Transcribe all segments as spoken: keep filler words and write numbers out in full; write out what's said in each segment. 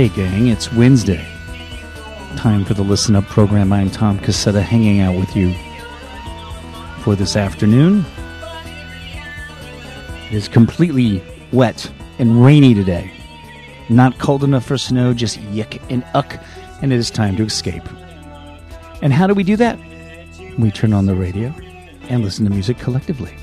Hey gang, it's Wednesday. Time for the Listen Up program. I'm Tom Cassetta hanging out with you for this afternoon. It is completely wet and rainy today. Not cold enough for snow, just yuck and uck, and it is time to escape. And how do we do that? We turn on the radio and listen to music collectively.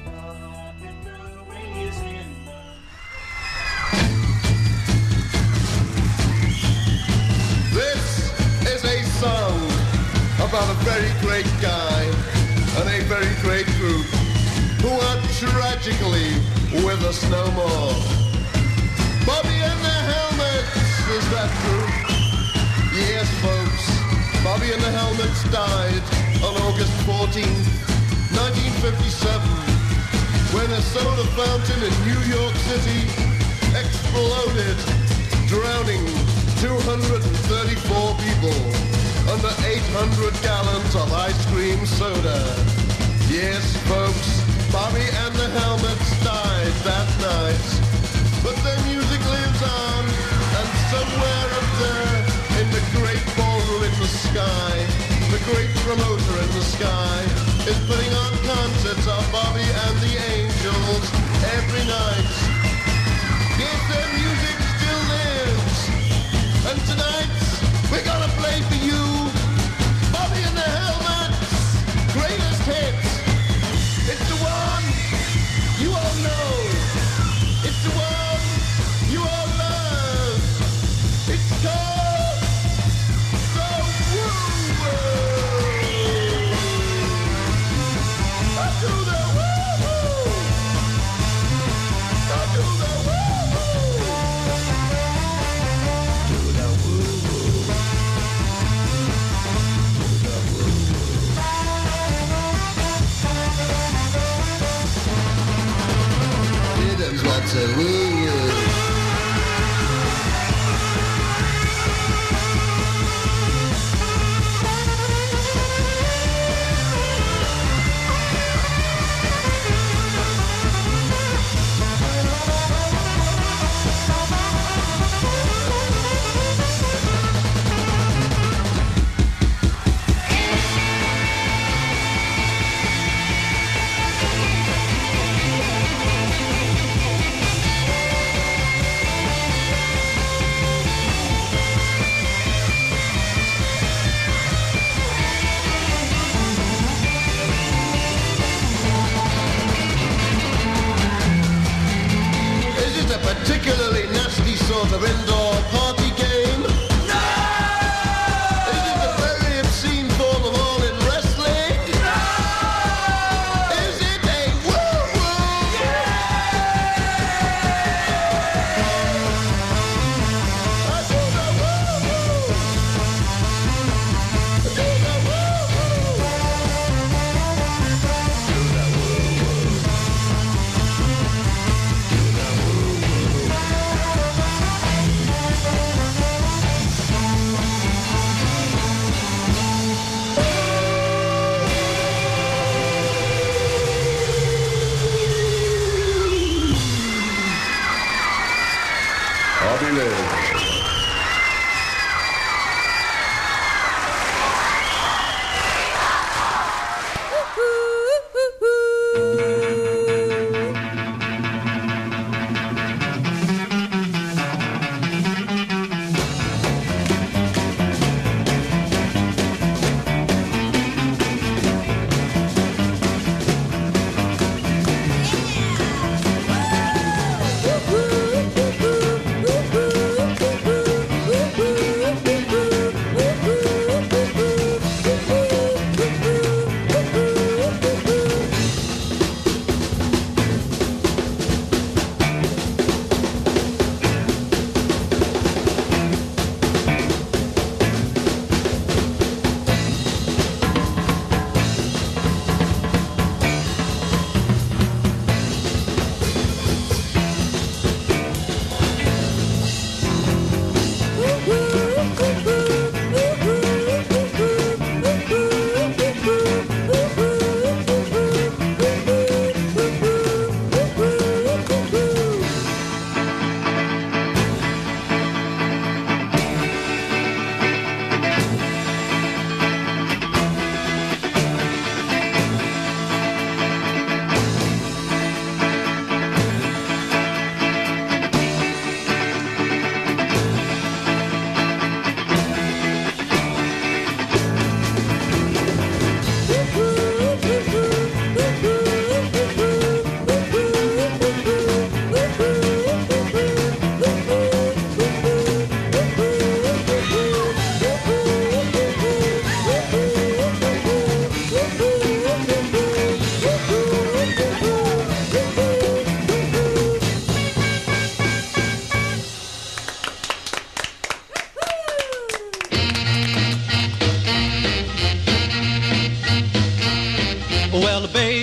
Particularly nasty sort of indoor party game? No!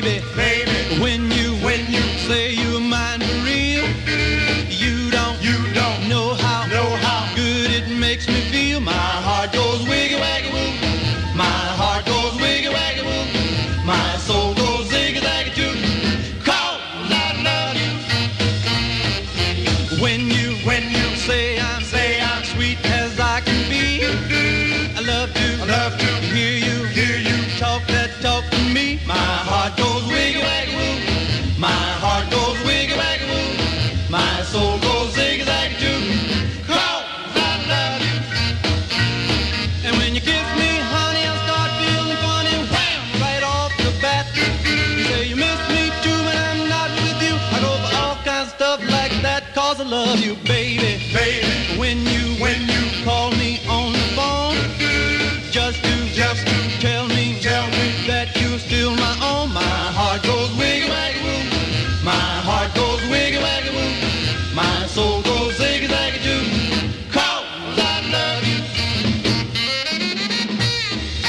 baby, baby. When you, when you say you're mine for real, you don't, you don't know how, know how good it makes me feel. My heart goes wiggy waggy woo, my heart goes wiggy waggy woo, my soul goes ziggy zaggy too, 'cause I love you. When you, when you say I'm, say I'm sweet as I can be, I love to, I love to hear you, hear you talk that talk to me. My heart goes wiggy waggy woo, my heart goes wiggy waggy woo, my soul goes ziggy zaggy too, 'cause I love you. And when you kiss me, honey, I start feeling funny. Wham! Right off the bat, you say you miss me too when I'm not with you. I go for all kinds of stuff like that, 'cause I love you, baby, baby. When you, when you call me on the phone, just to, just to tell me, tell me that you're still my own. My heart goes wiggy waggy woo,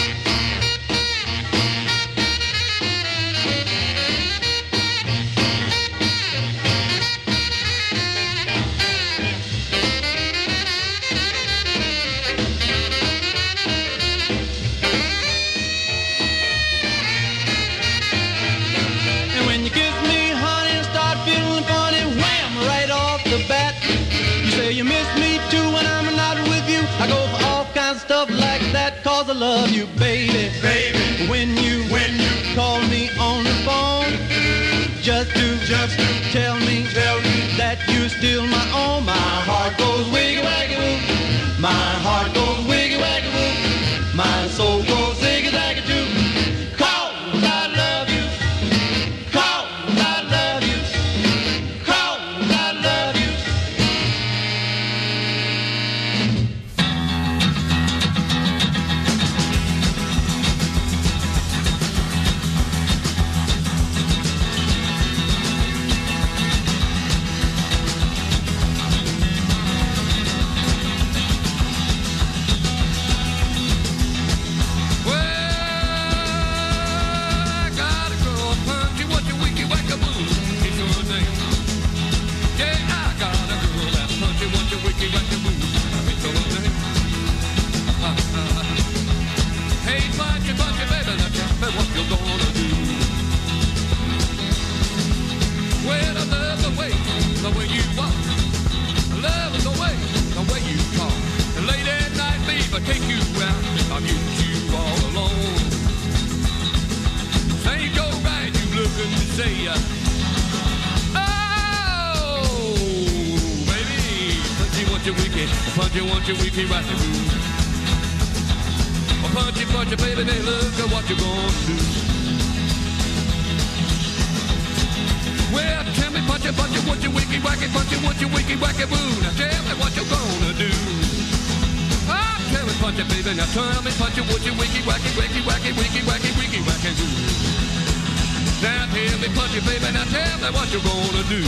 my heart goes wiggy waggy woo, my soul goes ziggy zaggy too, 'cause I love you. And when you kiss me, honey, I start feeling funny. Wham! Right off the bat, you say you miss me too when I'm not with you. I go for all kinds of stuff like that, 'cause I love you, baby, baby. When you, when you call me on the phone, just to, just to tell me, tell me that you're still my own. My heart goes wiggy waggy woo, my heart goes wiggy waggy woo, my soul goes ziggy zaggy too, 'cause I love you. 'Cause I love you. 'Cause I love you. Well, I gotta grow up country, what you wiki whack-a-boo is your name. Yeah, I gotta grow up country, what you wiki whack-a-boo is your name. Hey, punchy, punchy, baby, now tell me what you're gonna do. Well, I love the way, the way you walk. I love the way, the way you talk. And late at night, babe, I take you out. I mute you all alone. Ain't go right, you looking to say, oh, baby, punchy, want you wicked, punchy, want you wicked, right to move. Well, punchy, punchy, baby, now look at what you're gonna do. Well, tell me, punchy, punchy, what you wicked, wacky, punchy, what you wicked, wacky, boo. Now tell me what you're gonna do. Ah, tell me, punchy, baby, now tell me, punchy, would you wicky, wacky, wacky, wacky, wicky, wacky, wicky, wacky, woo. Now tell me, punchy, baby, now tell me what you're gonna do.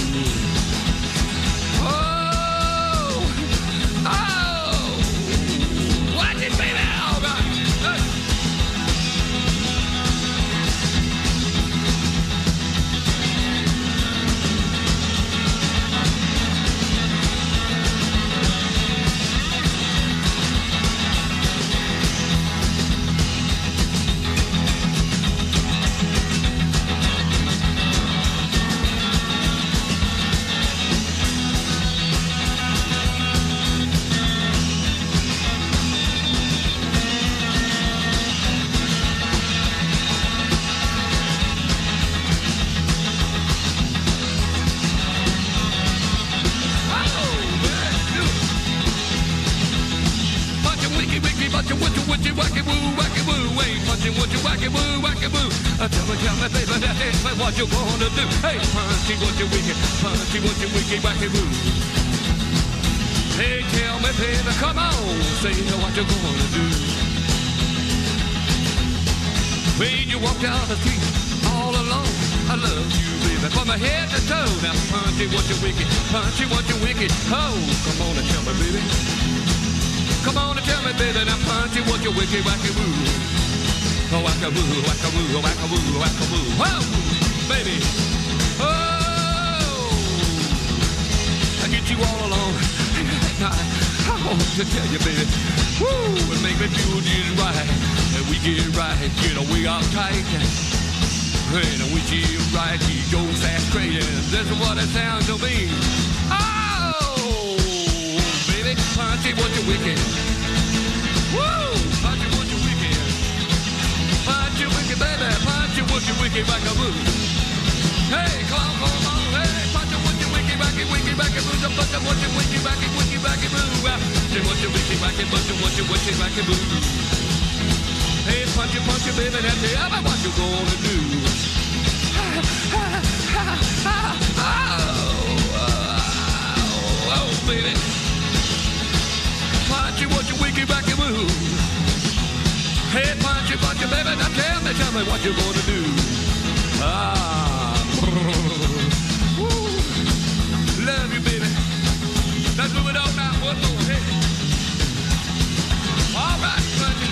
Oh, oh, watch it, baby, all right. Hey. What you gonna do? Hey, punchy, what you wicked, punchy, what you wicked, wacky woo. Hey, tell me, baby, come on, say what you gonna do. When you walk down the street all alone, I love you, baby, from my head to toe. Now, punchy, what you wicked, punchy, what you wicked, oh, come on and tell me, baby. Come on and tell me, baby, now punchy, what you wicked, wacky woo. wacka woo, wacka woo, wacka woo, wacka woo. Oh, baby. Oh, I get you all along. I want to tell you, baby. Woo, it make me feel just right. And we get right, get away all tight. And we get right, he goes that crazy. This is what it sounds to me. Oh, baby, punch it, what you wicked. Woo, punch it, what you wicked. Punch it, wicked, baby. Punch it, what you wicked, back a boo. Hey, come on, come on, hey, punch it, what you wicked, back it, wicked, back it, boo. Punch it, what you wicked, back it, wicked, back it, boo. Say what you wicked, back it, punch it, what you wicked, back it, boo. Hey, punch it, punch it, baby, that's the other what you gonna do. Oh, oh, oh, baby. Punch it, what you wicked, back and move. Hey, punch it, punch it, baby, now tell me, tell me what you gonna do. Ah, woo, love you, baby. Let's move it on now, one more, hey. All right, punch it.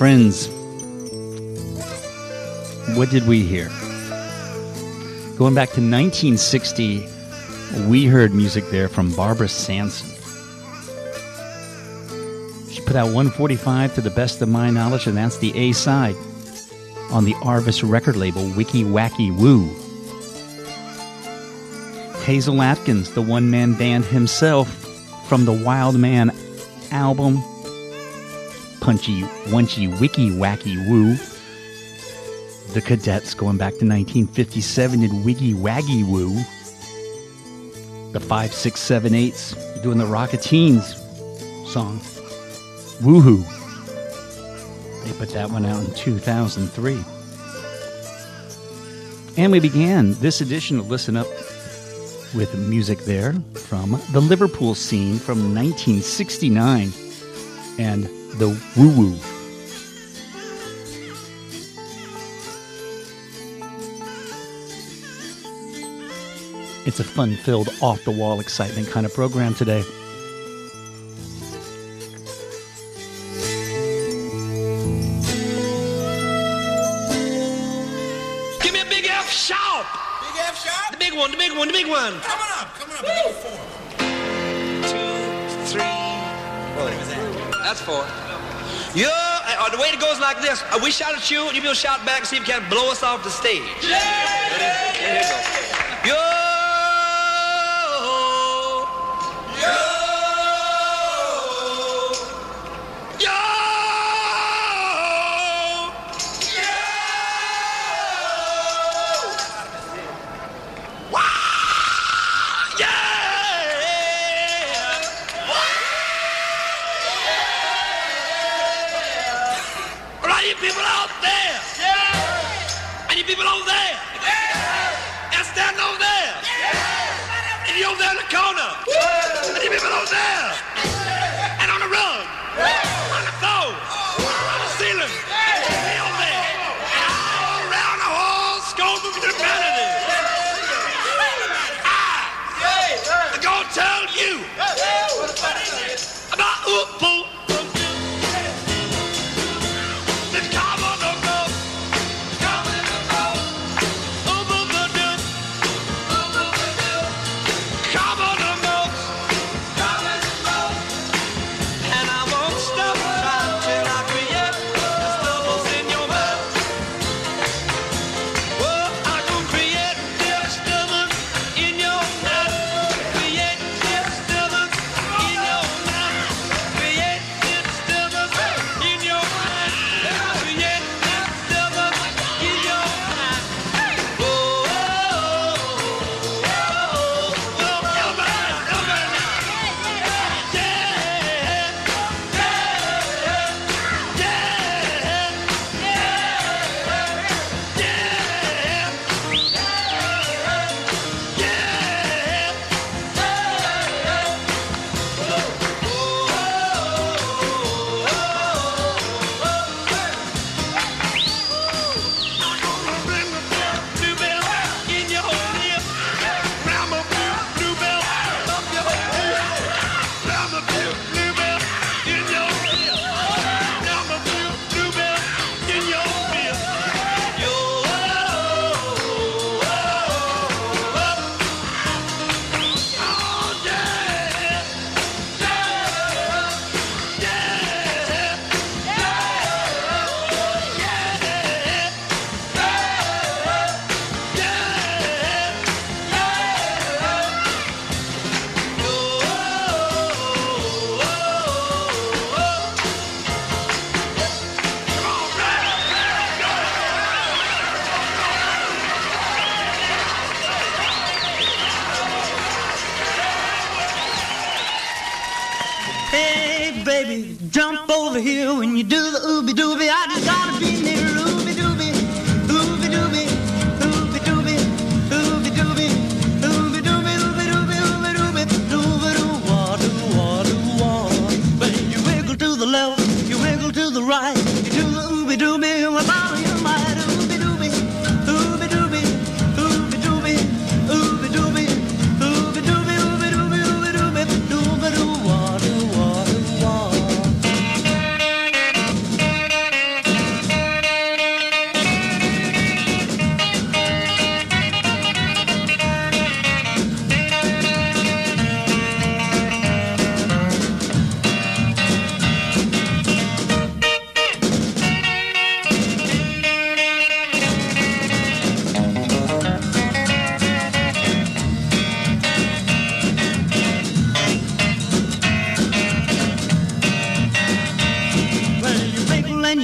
Friends, what did we hear? Going back to nineteen sixty, we heard music there from Barbara Sanson. She put out one forty-five to the best of my knowledge, and that's the A-side on the Arvis record label, Wicky Wacky Woo. Hazel Atkins, the one-man band himself, from the Wild Man album. punchy, wunchy, wicky, wacky, woo. The Cadets going back to nineteen fifty-seven did Wiggy Waggy Woo. The Five, Six, Seven, Eights doing the Rock-a-teens song, Woohoo. They put that one out in two thousand three. And we began this edition of Listen Up with music there from the Liverpool scene from nineteen sixty-nine and the Woo Woo. It's a fun-filled, off-the-wall excitement kind of program today. Give me a big F sharp! Big F sharp? The big one, the big one, the big one! Coming up, coming up, I got four. Two, three... What was that? That's four. Yo, uh, the way it goes like this. Uh, we shout at you, you will shout back and see if you can blow us off the stage. Yeah! Yeah, here it goes. Yo!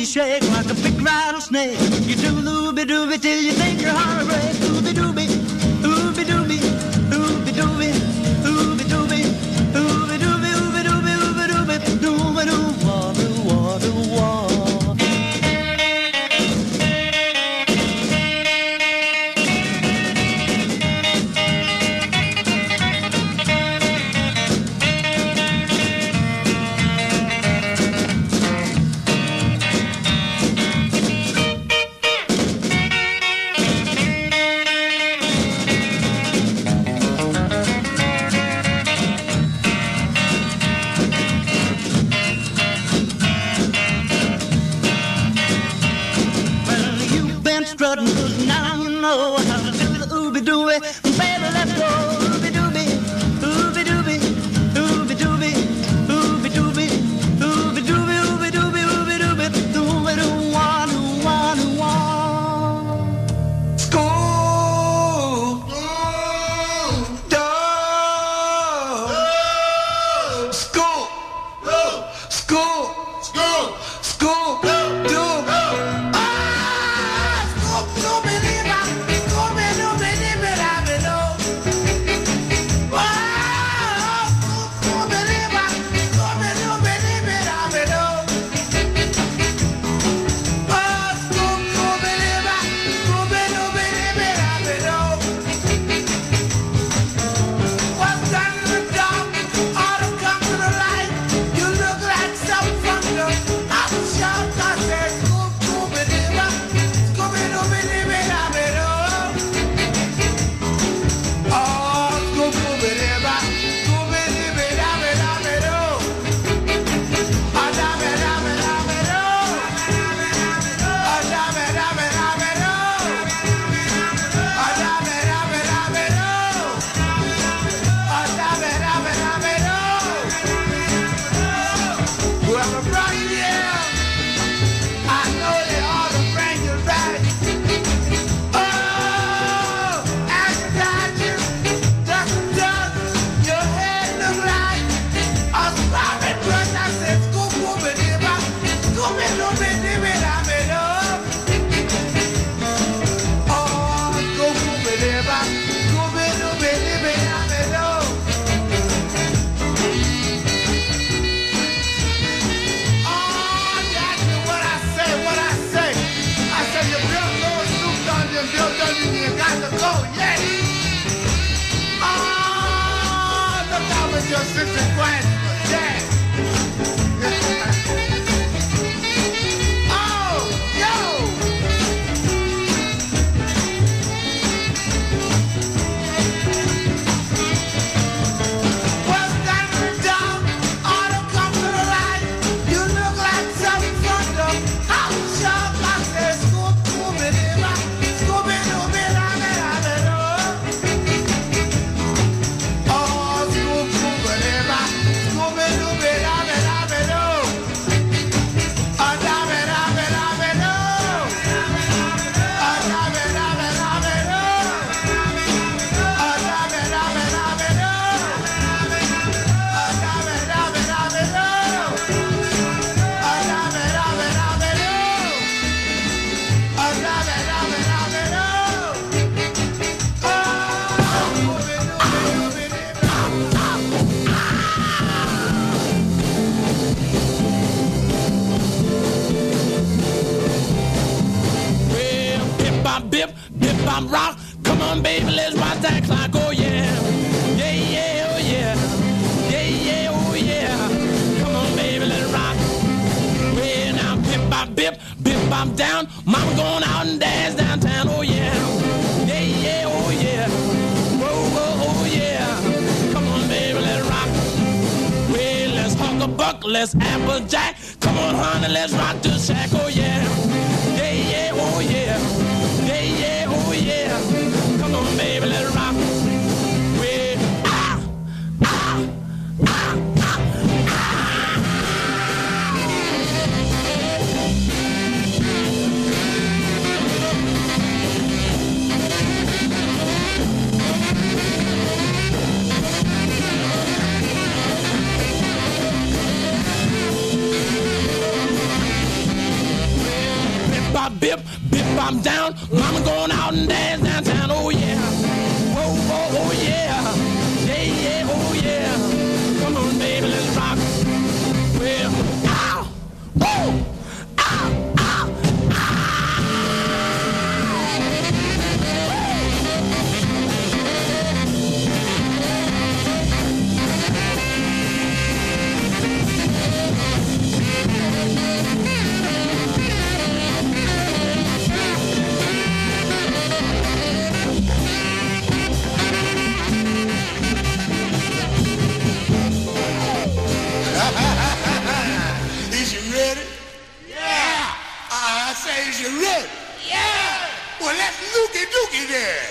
shake, like a big rattlesnake. You do looby dooby till you think your heart will break. Ooby dooby, ooby dooby, ooby dooby, ooby dooby, ooby dooby, ooby dooby, ooby dooby, dooby dooby, wah doo wah doo wah. I'm down. Mama going out and dance downtown. Oh yeah. Whoa, whoa, oh yeah. Yeah, yeah, oh yeah. Come on, baby, let's rock. Well, ow, whoa. Is you ready? Yeah! Well, let's Lookie Dookie there!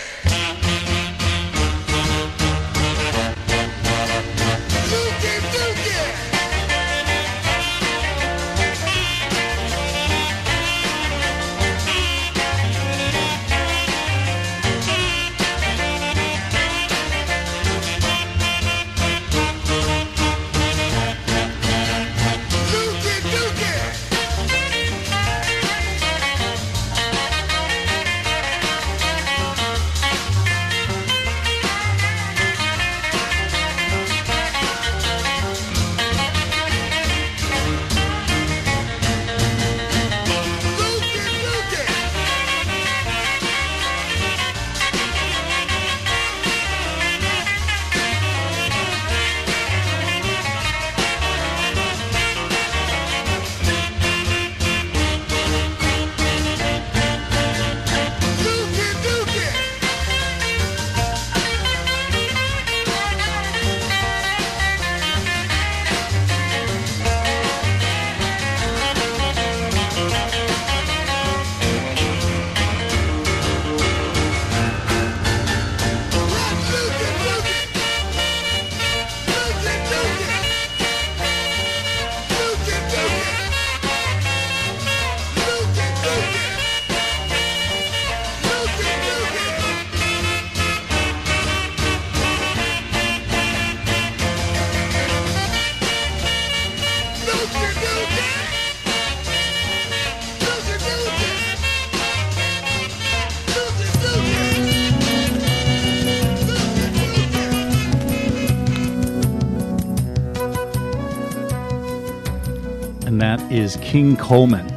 Is King Coleman.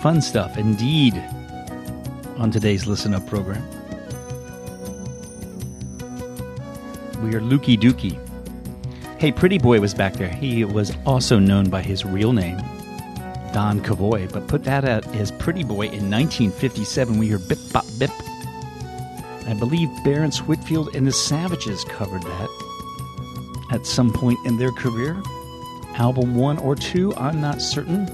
Fun stuff indeed on today's Listen Up program. We are Lookie Dookie. Hey, Pretty Boy was back there. He was also known by his real name, Don Cavoy, but put that out as Pretty Boy in nineteen fifty-seven. We hear Bip Bop Bip. I believe Baron Switfield and the Savages covered that at some point in their career. Album one or two, I'm not certain.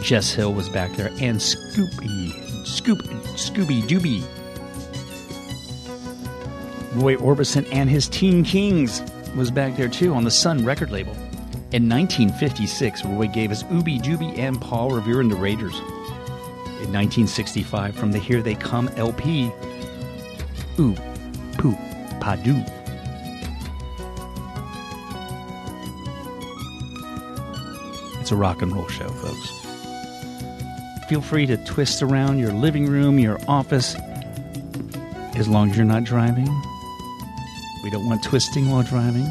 Jess Hill was back there, and Scoopy, Scoop, Scooby Dooby. Roy Orbison and his Teen Kings was back there too on the Sun record label. In nineteen fifty-six, Roy gave us Ooby Dooby and Paul Revere and the Raiders. In nineteen sixty-five, from the Here They Come L P, Ooh, Poo, Padoo. It's a rock and roll show, folks. Feel free to twist around your living room, your office, as long as you're not driving. We don't want twisting while driving.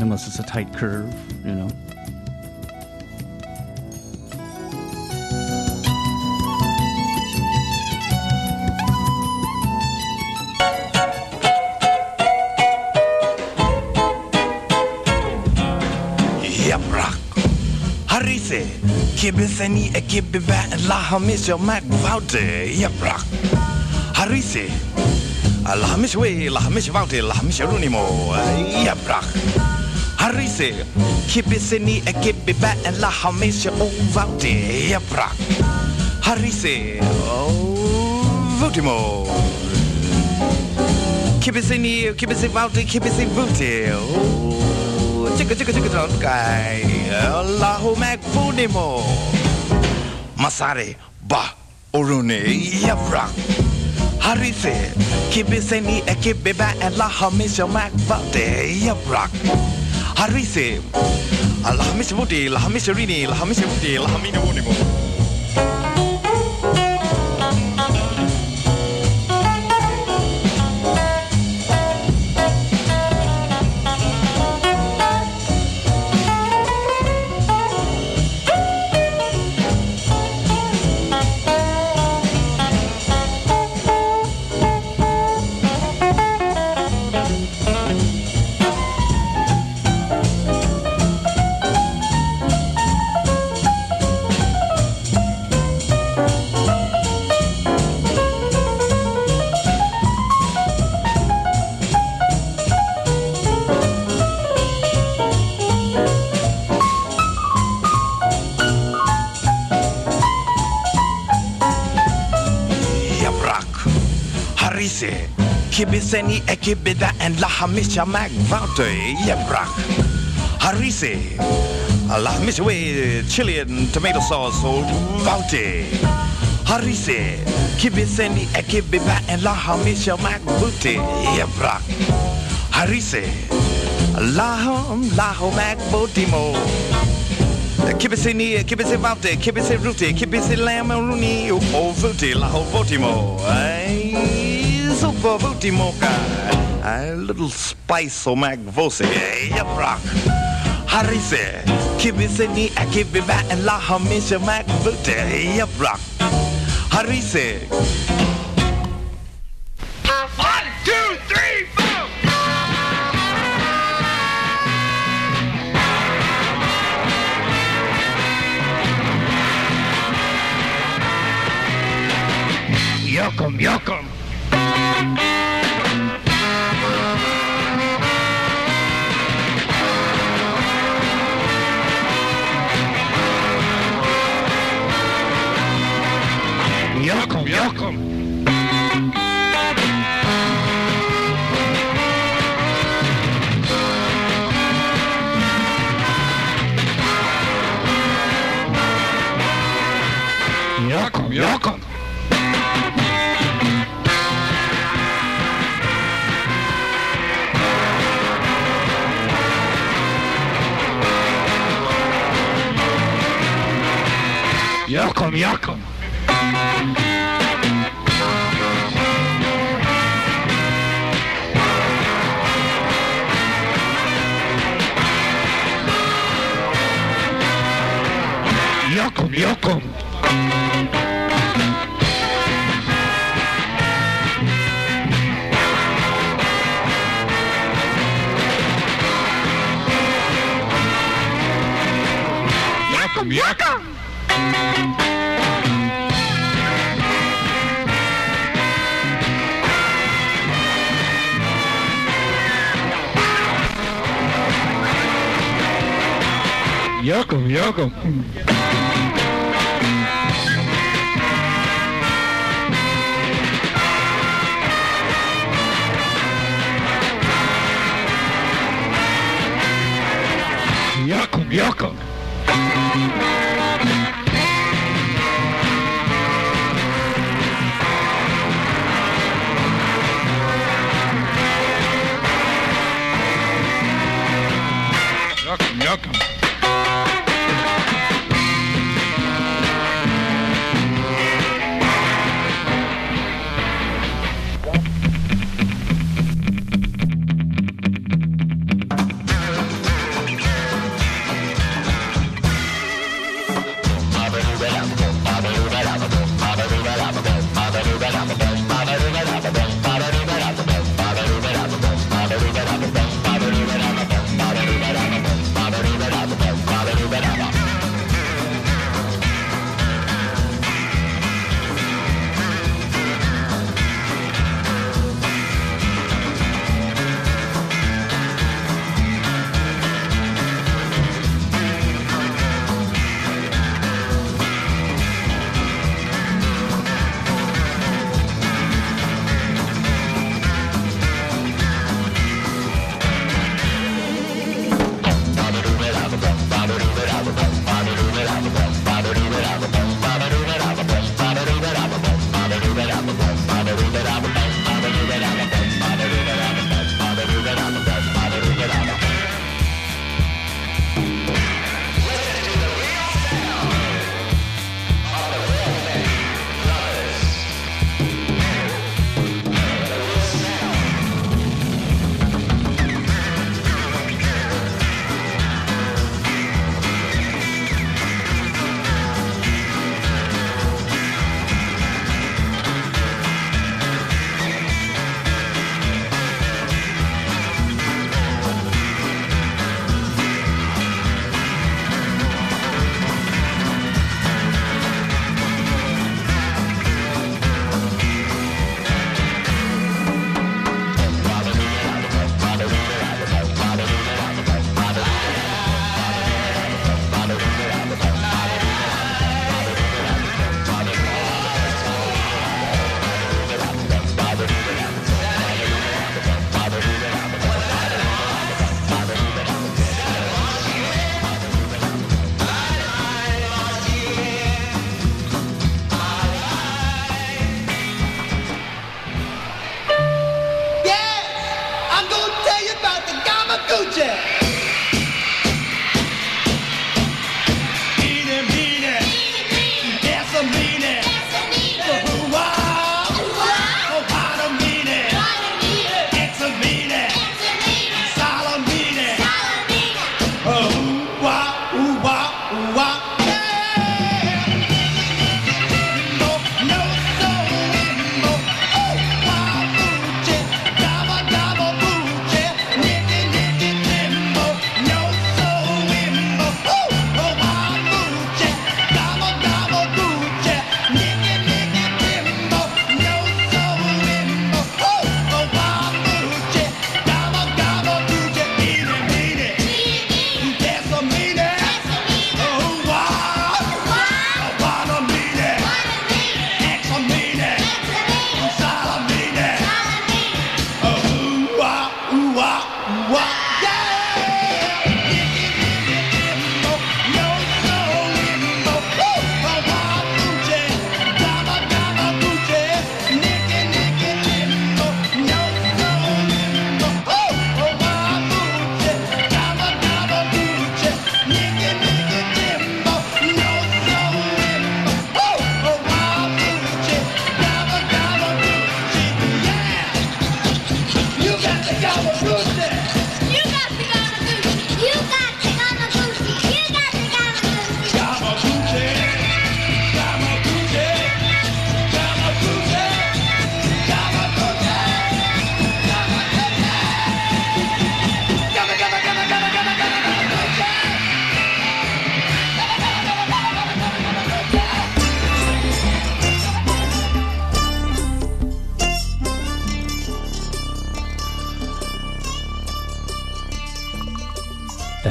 Unless it's a tight curve, you know. Kibithani ekibiba lahamis your mat vaute yaprak Harise Alhamish way Lahamish vaute Lahamisharunimo yaprak Harise Kibisini ekibiba and Lahamish your own vaute yaprak Harise Oh Votimo Kibisini Kibisi vaute Kibisi vote Oh Chicka Chicka Chicka Don't Guy Allahu Magpunimo Masare Ba Orune Yaprak Harise Kibiseni Ekibiba and Lahamisha Magvate Yaprak Harise Alhamdulillah, Alhamdulillah, Alhamdulillah, Alhamdulillah. Kibiseni ekibida en lahamisha magvante yebrak harisi lahamisha with chili and tomato sauce vante harisi kibiseni ekibida en lahamisha magvante yebrak harisi laham lahom magbotimo kibiseni kibise vante kibise ruti kibise lamb runi ovante lahovotimo ay. A little spice o magvose yabrak harise kibise ni akibiba and la hamisha magvote yabrak harise. One, two, three, four. Yokum, yokum. Welcome, welcome. Welcome, welcome. Welcome, welcome. Yokum, yokum. Yokum, yokum. Yokum, yokum. Yokum, yokum. Yokum, yokum.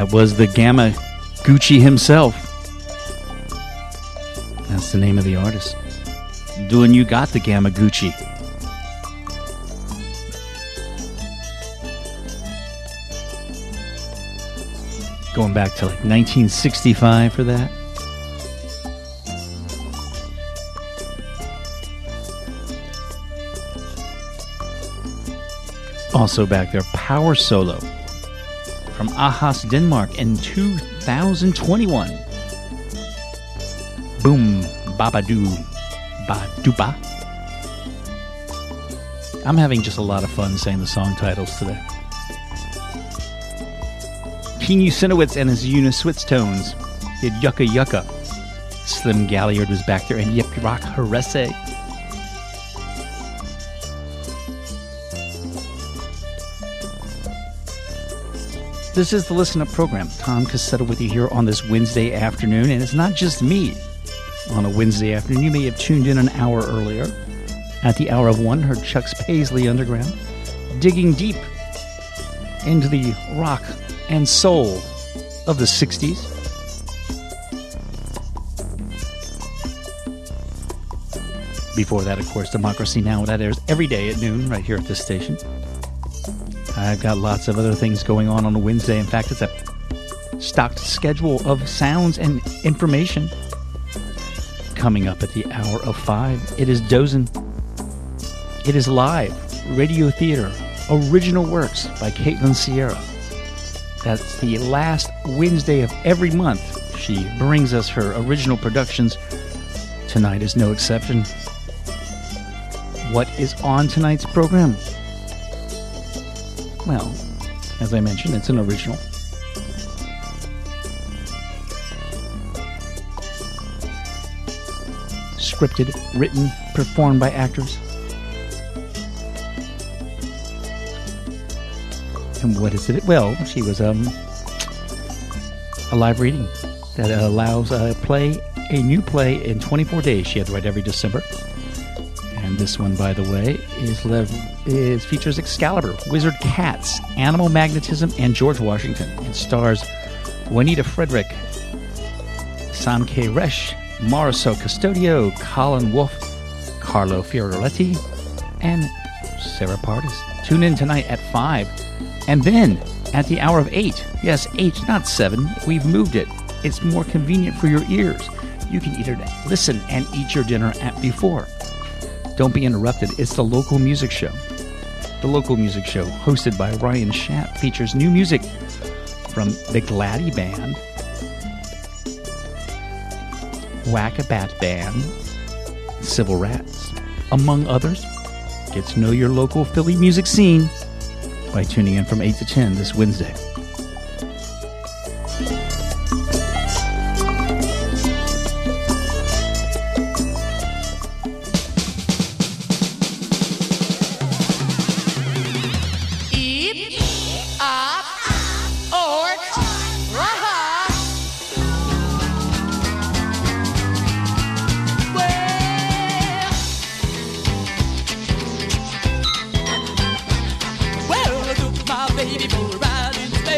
That was the Gamma Gucci himself. That's the name of the artist. Doing You Got the Gamma Gucci. Going back to like nineteen sixty-five for that. Also back there, Power Solo from Aarhus, Denmark in two thousand twenty-one. Boom, babadoo, baduba. I'm having just a lot of fun saying the song titles today. King Yusinowitz and his Uniswitz tones did Yucca Yucca. Slim Galliard was back there and Yip Rock Haresse. This is the Listen Up program. Tom Cassetta with you here on this Wednesday afternoon, and it's not just me. On a Wednesday afternoon, you may have tuned in an hour earlier. At the hour of one, heard Chuck's Paisley Underground, digging deep into the rock and soul of the sixties. Before that, of course, Democracy Now! That airs every day at noon right here at this station. I've got lots of other things going on on a Wednesday. In fact, it's a stocked schedule of sounds and information. Coming up at the hour of five, it is Dozin. It is live radio theater, original works by Caitlin Sierra. That's the last Wednesday of every month. She brings us her original productions. Tonight is no exception. What is on tonight's program? Well, as I mentioned, it's an original. Scripted, written, performed by actors. And what is it? Well, she was um, a live reading that allows a play, a new play in twenty-four days. She had to write every December. And this one, by the way, is, lev- is features Excalibur, Wizard Cats, Animal Magnetism, and George Washington. It stars Juanita Frederick, Sam K. Resch, Mauricio Custodio, Colin Wolfe, Carlo Fioretti, and Sarah Pardes. Tune in tonight at five. And then, at the hour of eight, yes, eight, not seven, we've moved it. It's more convenient for your ears. You can either listen and eat your dinner at before. Don't be interrupted. It's the Local Music Show. The Local Music Show, hosted by Ryan Schapp, features new music from the Gladdy Band, Whack-a-Bat Band, Civil Rats, among others. Get to know your local Philly music scene by tuning in from eight to ten this Wednesday. Baby, pull around in the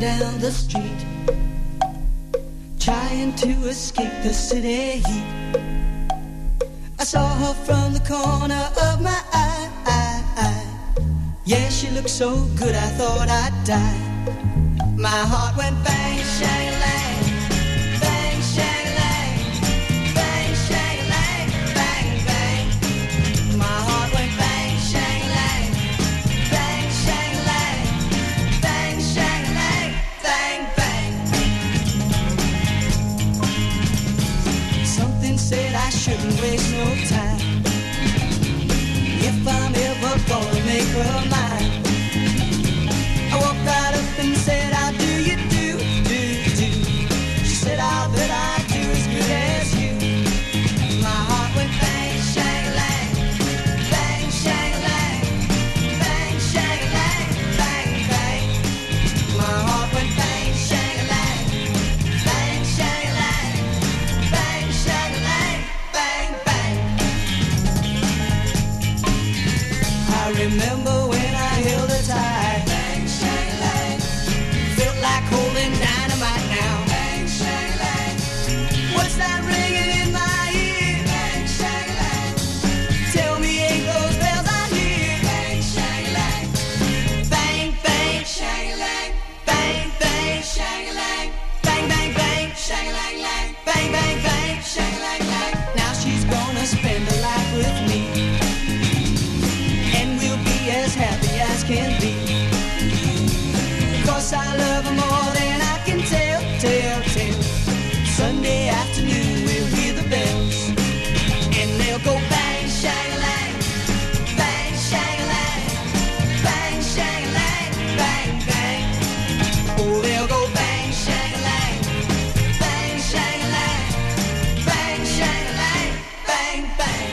running down the street, trying to escape the city heat. I saw her from the corner of my eye, eye, eye. Yeah, she looked so good I thought I'd die. My heart went bang, shang, lang, bang, shang, lang, bang, shang, lang, bang, bang. My heart went bang, shang, lang, bang, shang, lang, bang, shang, lang, bang, bang. Something said I shouldn't waste no time. If I'm ever gonna make her mine, I walked out of and said, "How do you do, do, do?" She said, "All that I do is good as you." My heart went bang, shang, lang, bang, shang, lang, bang, shang, lang, bang, bang. My heart went bang, shang, lang, bang, shang, lang, bang, shang, lang, bang, bang. I remember when I held her tight. Can be, 'cause I love her more than I can tell, tell, tell. Sunday afternoon we'll hear the bells, and they'll go bang, shang, lang, bang, shang, lang, bang, shang, lang, bang, bang. Oh, they'll go bang, shang, lang, bang, shang, lang, bang, shang, lang, bang, bang. Bang,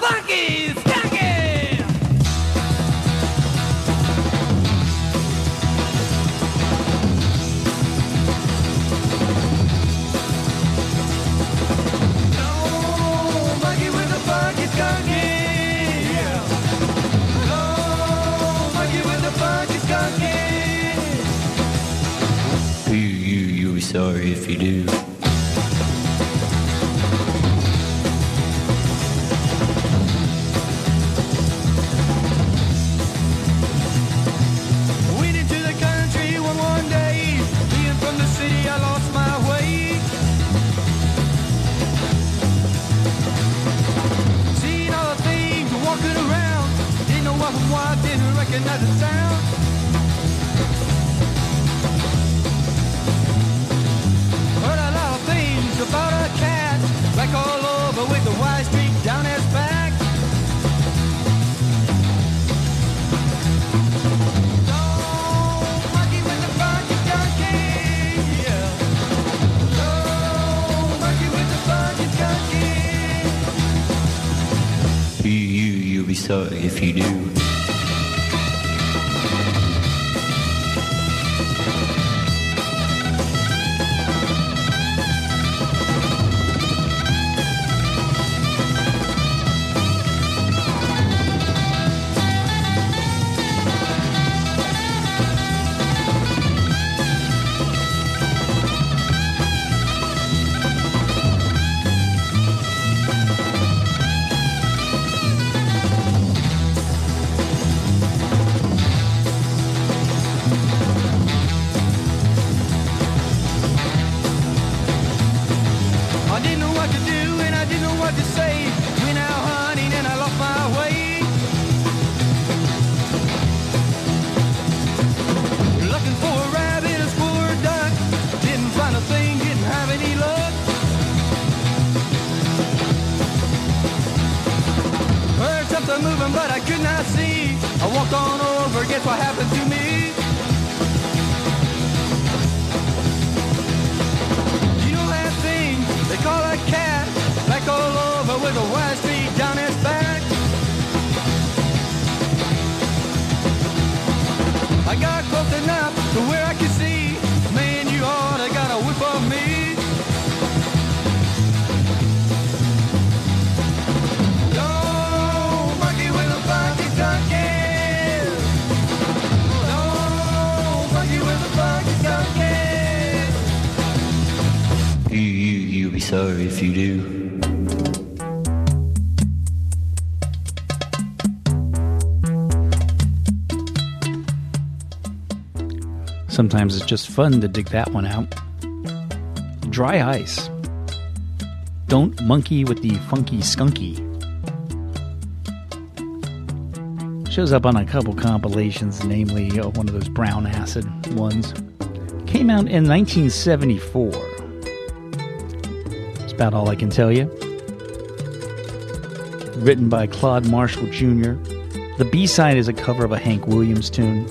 Bucky's Ducky! Oh, Bucky with a Bucky Ducky! Yeah. Oh, Bucky with a Bucky Ducky! You, you, you're sorry if you do. If you do. Sometimes it's just fun to dig that one out. Dry Ice. Don't monkey with the funky skunky. Shows up on a couple compilations, namely uh, one of those Brown Acid ones. Came out in nineteen seventy-four. That's about all I can tell you. Written by Claude Marshall Junior The B-side is a cover of a Hank Williams tune.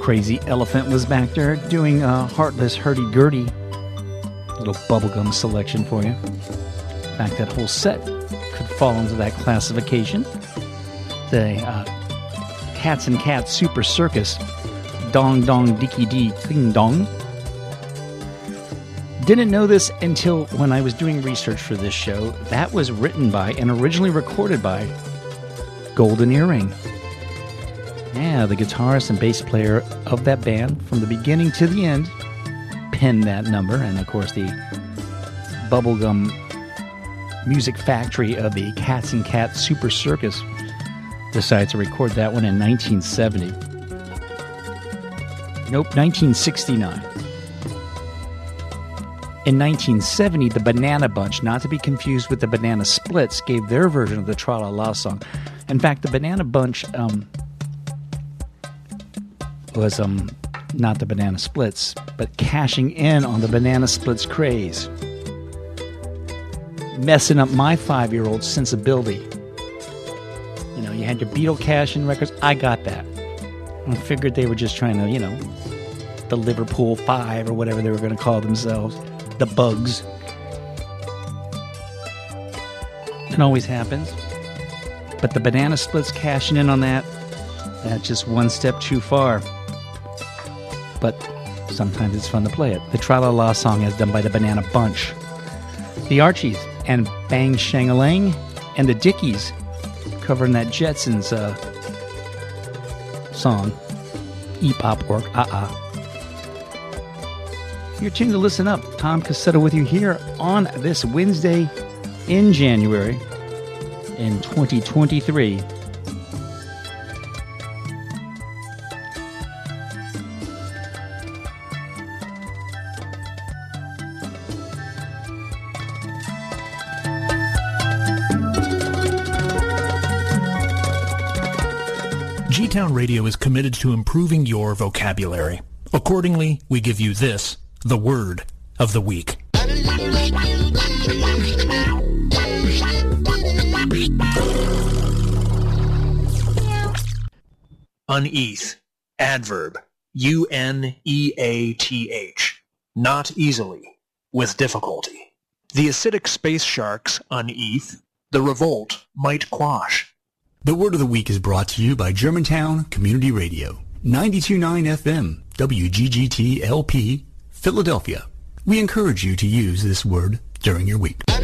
Crazy Elephant was back there doing a Heartless Hurdy-Gurdy. Little bubblegum selection for you. In fact, that whole set could fall into that classification. The uh, Cats and Cats Super Circus. Dong Dong Dicky Dee Ding Dong. Didn't know this until when I was doing research for this show. That was written by and originally recorded by Golden Earring. Yeah, the guitarist and bass player of that band, from the beginning to the end, penned that number. And, of course, the bubblegum music factory of the Cats and Cats Super Circus decided to record that one in nineteen seventy. Nope, nineteen sixty-nine. In nineteen seventy, the Banana Bunch, not to be confused with the Banana Splits, gave their version of the Tra La La song. In fact, the Banana Bunch... Um, was um not the Banana Splits, but cashing in on the Banana Splits craze. Messing up my five-year-old sensibility. You know, you had your Beatle cash in records. I got that. I figured they were just trying to, you know, with the Liverpool Five, or whatever they were going to call themselves, the Bugs. It always happens. But the Banana Splits cashing in on that, that's just one step too far. But sometimes it's fun to play it. The Tra-La-La song as done by the Banana Bunch. The Archies and Bang Shangalang, and the Dickies covering that Jetsons uh, song, E-Pop Ork Ah-Ah. You're tuned to Listen Up. Tom Cassetta with you here on this Wednesday in January in twenty twenty-three. G-Town Radio is committed to improving your vocabulary. Accordingly, we give you this, the word of the week. Uneath, adverb, U N E A T H, not easily, with difficulty. The acidic space sharks uneath, the revolt might quash. The Word of the Week is brought to you by Germantown Community Radio, ninety-two point nine F M, W G G T L P, Philadelphia. We encourage you to use this word during your week. I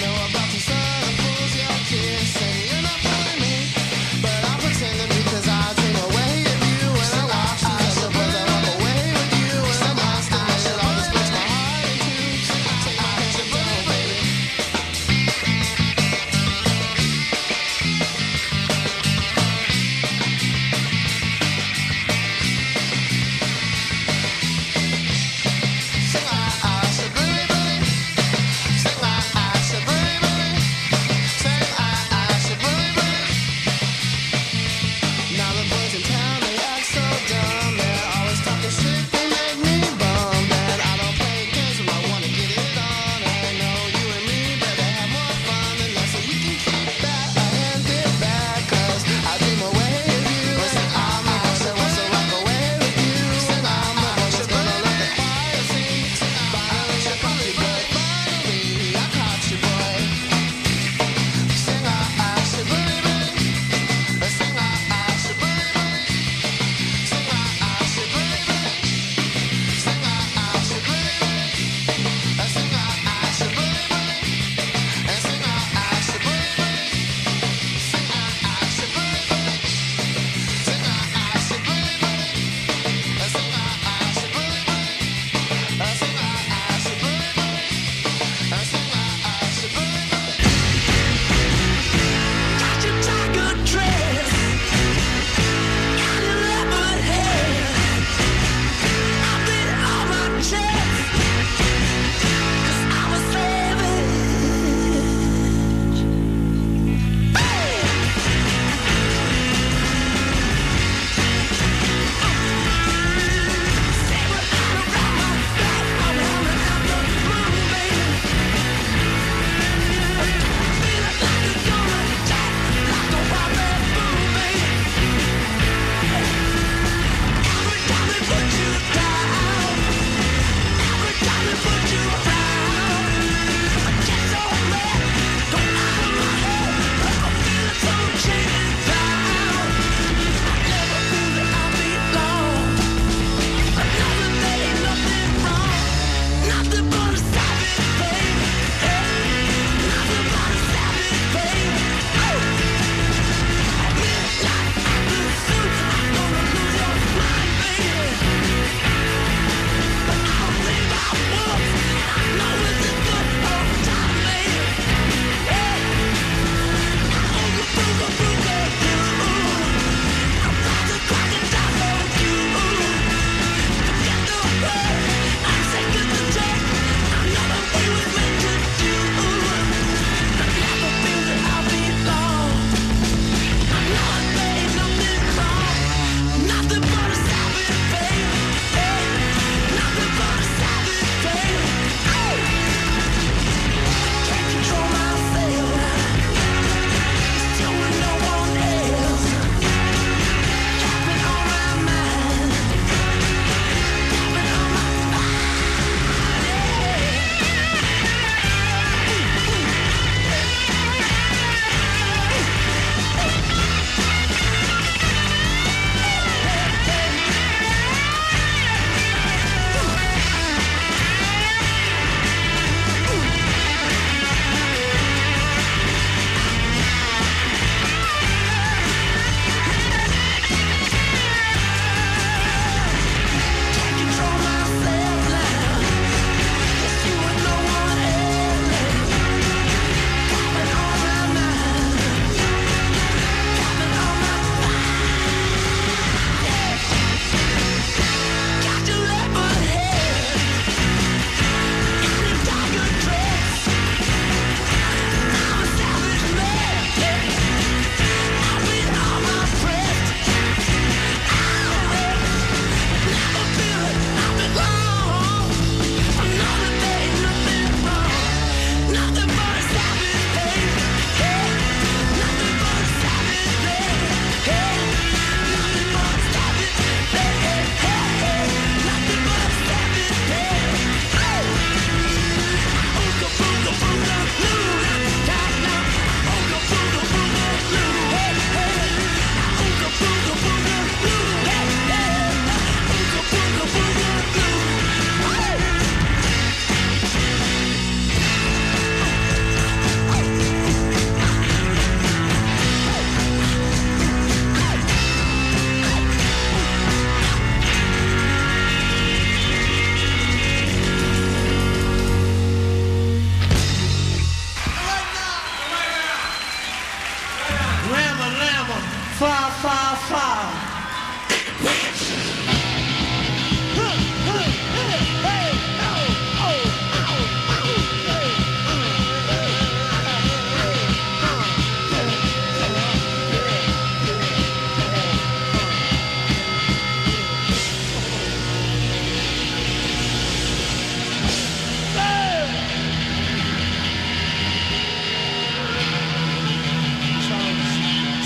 know about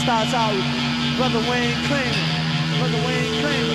starts out with Brother Wayne Kramer, Brother Wayne Kramer.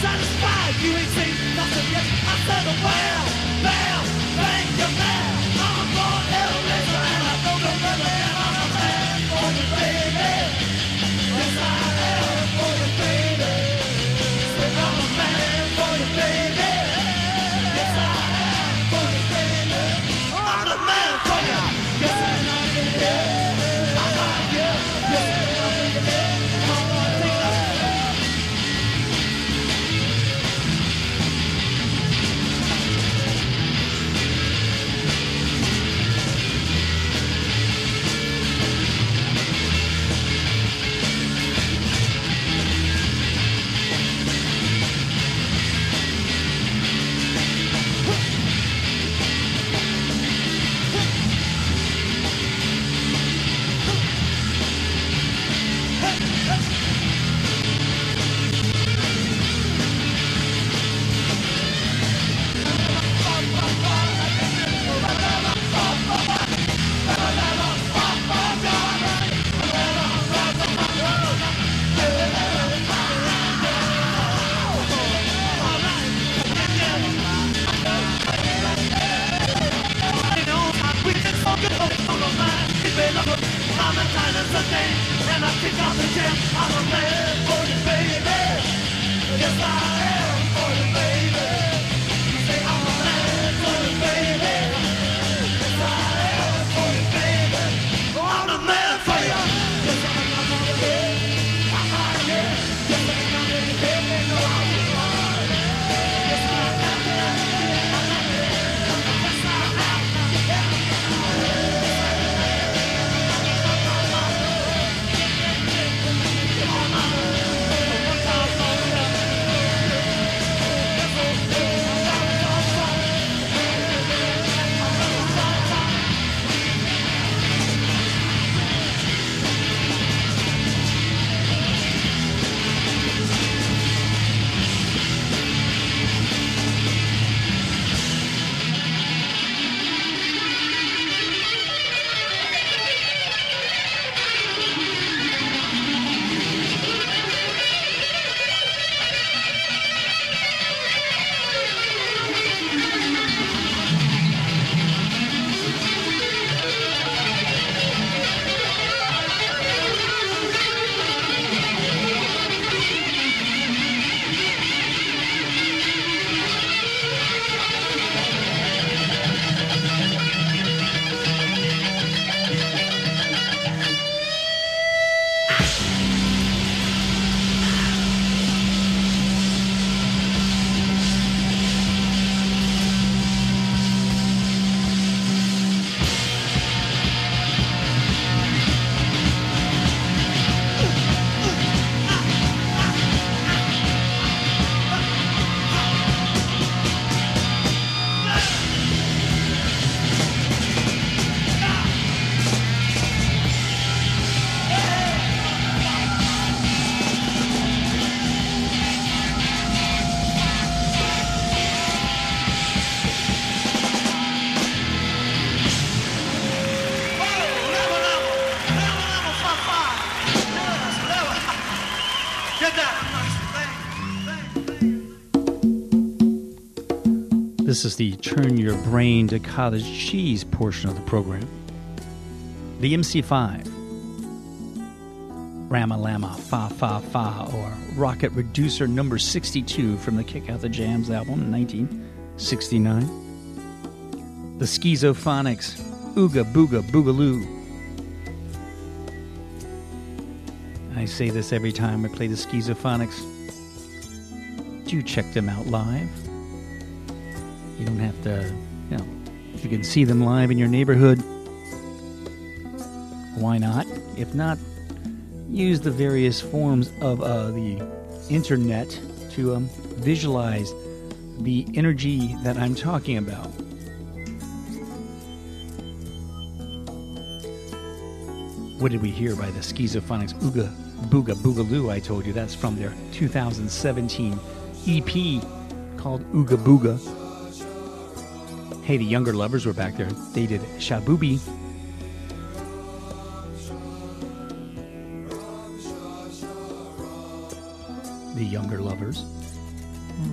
Satisfied, you ain't seen nothing yet. I said, well, well, thank you, man. I'm a born Hellraiser and I don't know whether I'm a man for you, baby. Yes, I am for you, baby. Said I'm a man for you, baby. Yes, I am for you, baby. I'm the man for you. Yes, I'm not in here. I'm not here. Yes, I'm not in here. This is the Turn Your Brain to Cottage Cheese portion of the program. The M C five. Rama Lama Fa Fa Fa, or Rocket Reducer number sixty-two from the Kick Out the Jams album in nineteen sixty-nine. The Schizophonics, Ooga Booga Boogaloo. I say this every time I play the Schizophonics. Do check them out live. You don't have to, you know, if you can see them live in your neighborhood, why not? If not, use the various forms of uh, the internet to um, visualize the energy that I'm talking about. What did we hear by the Schizophonics? Ooga Booga Boogaloo, I told you. That's from their two thousand seventeen E P called Ooga Booga. Hey, the Younger Lovers were back there. They did Shaboobie. The Younger Lovers, a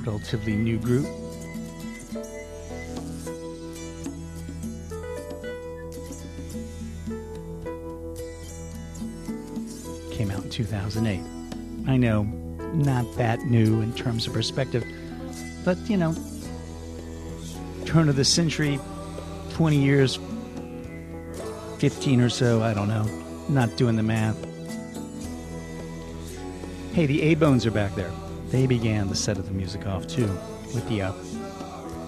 relatively new group. Came out in two thousand eight. I know, not that new in terms of perspective, but you know, turn of the century, twenty years, fifteen or so, I don't know, not doing the math. Hey, the A-Bones are back there. They began the set of the music off, too, with the uh,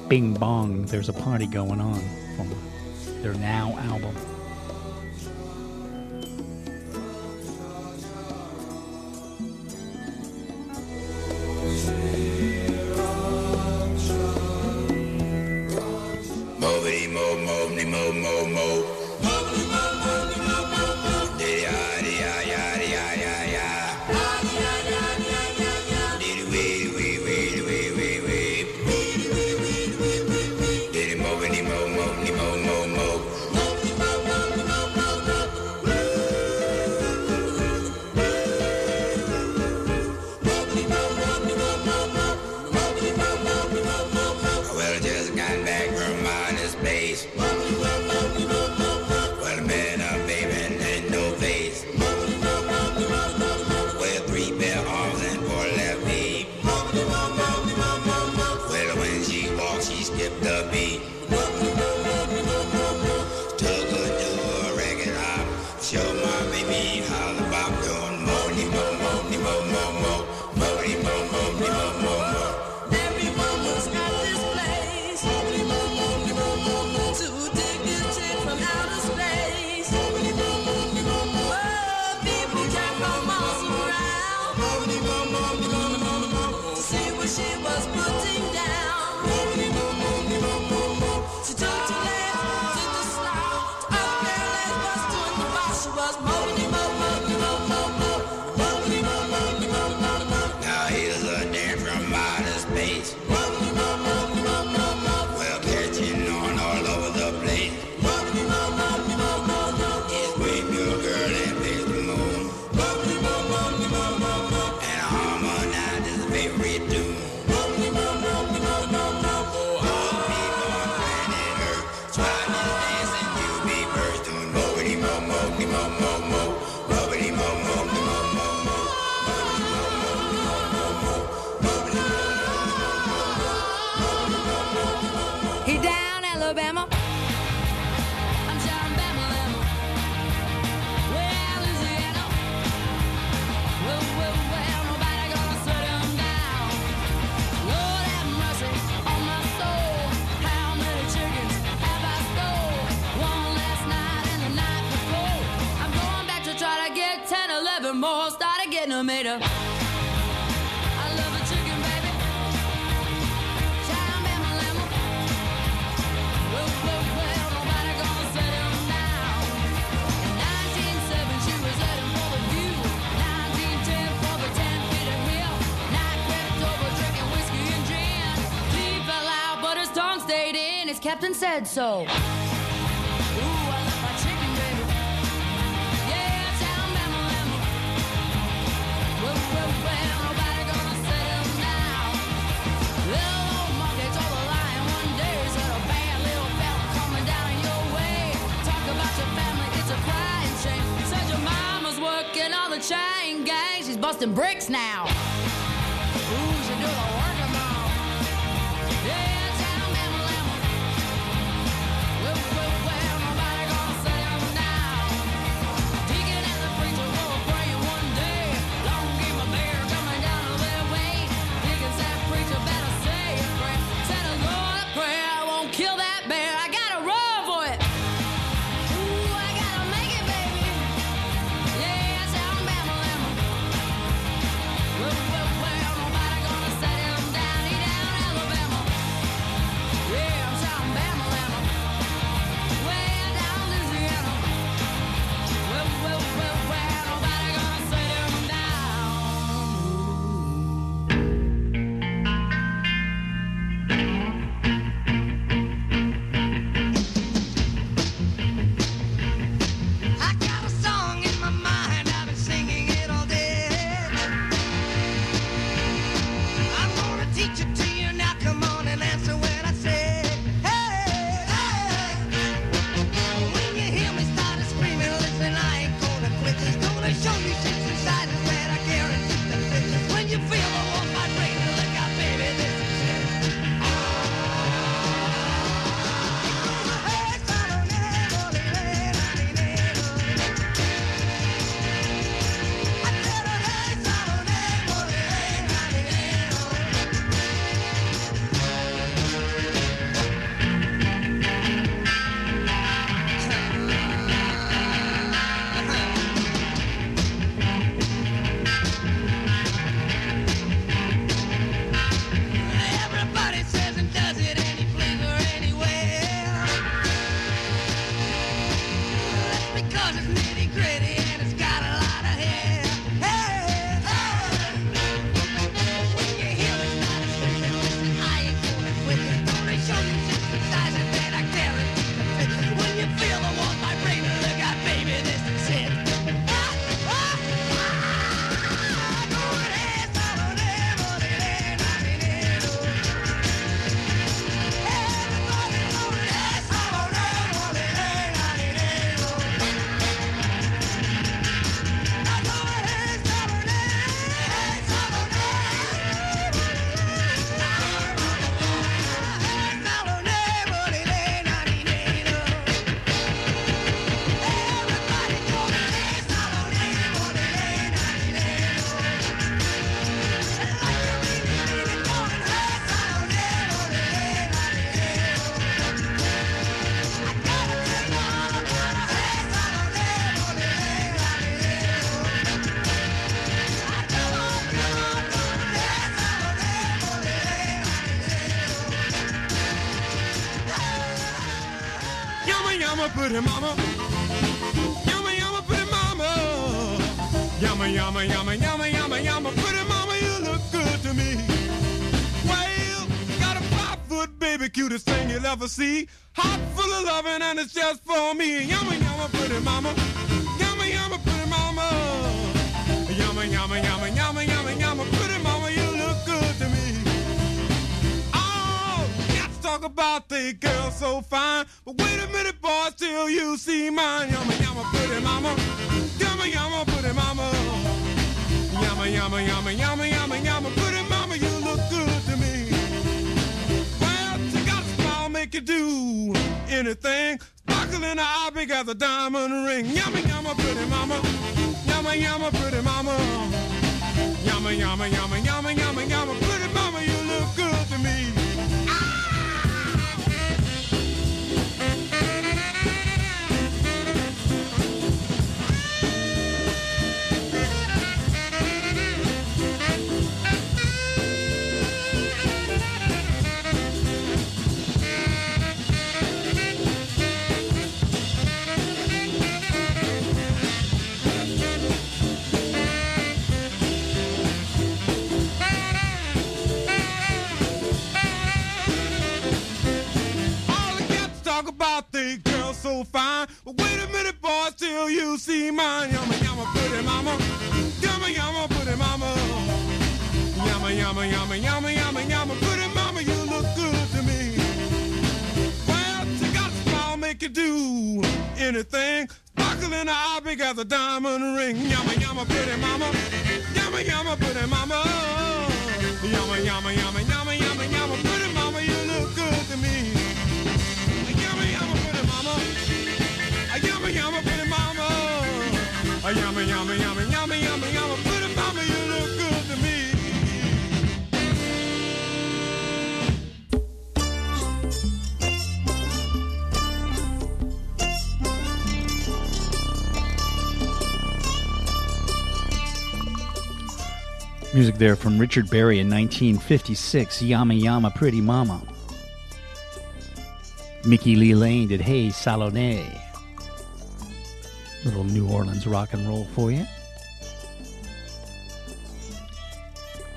Bing Bong, There's a Party Going On from their Now album. Captain said so. Talk about your family, it's a crying shame. Said your mama's working all the time. busting bricks now. Who's to do the work tomorrow? Yeah, tell them, lemon. Well, well, well, nobody gonna set them down. Digging in the freezer, we'll pray one day. Long game of beer coming down a little way. Digging that preacher, better say a prayer. Said a Lord a prayer, I won't kill that bear. I gotta run for it. Ooh, I gotta make it, baby. Yeah, tell them, lemon. Well, well, mama, yama yama pretty mama, yama yama yama yama yama yama pretty mama, you look good to me. Well, got a pop foot baby, cutest thing you'll ever see. Heart full of loving and it's just for me. Yama yama pretty mama, yama yama pretty mama, yama yama yama yama yama yama pretty mama, you look good to me. Oh, cats talk about they girls so fine, but wait a minute. Till you see mine, yama yama pretty mama, yama yama pretty mama, yama yama yama yama yama yama pretty mama, you look good to me. Well, you got a smile, make you do anything. Sparkle in the eye, big as a diamond ring. Yama yama pretty mama, yama yama pretty mama, yama yama yama yama yama yama pretty mama, you look good to me. So fine, but wait a minute, boys, till you see mine. Yama yama pretty mama, yama yama pretty mama, yama yama yama yama yama yama pretty mama, you look good to me. Well, you got a smile, make you do anything. Sparkle in the eye, big as a diamond ring. Yama yama pretty mama, yama Music there from Richard Berry in nineteen fifty-six, Yama Yama Pretty Mama. Mickey Lee Lane did Hey Salone. Little New Orleans rock and roll for you.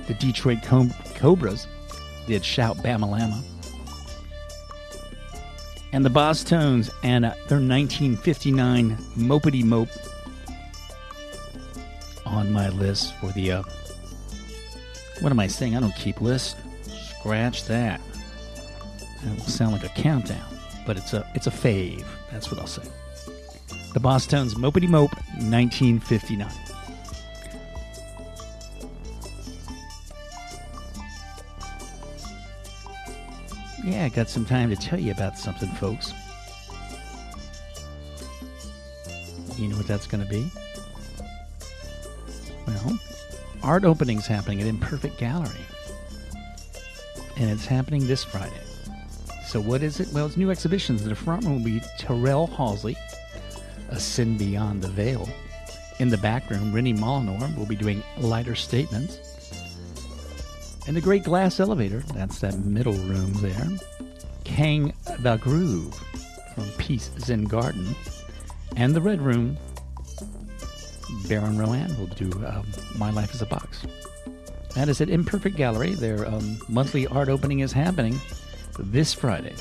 The Detroit Com- Cobras did Shout Bama Lama. And the Boss Tones and uh, their nineteen fifty-nine Mopity Mope on my list for the, uh, what am I saying? I don't keep lists. Scratch that. That will sound like a countdown, but it's a, it's a fave. That's what I'll say. The Boss Tones, Mopity Mope, nineteen fifty-nine. Yeah, I got some time to tell you about something, folks. You know what that's going to be? Well, art opening's happening at Imperfect Gallery. And it's happening this Friday. So what is it? Well, it's new exhibitions. The front room will be Terrell Halsey, A Sin Beyond the Veil. In the back room, Rennie Molyneux will be doing Lighter Statements. And the Great Glass Elevator, that's that middle room there, Kang the Groove from Peace Zen Garden. And the Red Room, Baron Rohan will do um, My Life is a Box. That is at Imperfect Gallery. Their um, monthly art opening is happening this Friday.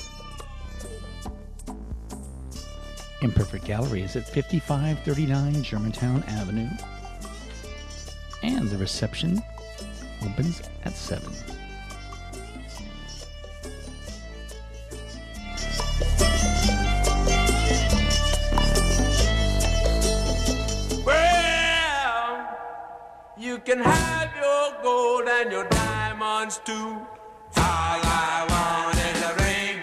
Imperfect Gallery is at fifty-five thirty-nine Germantown Avenue. And the reception opens at seven. Well, you can have your gold and your diamonds too. All I want is a ring.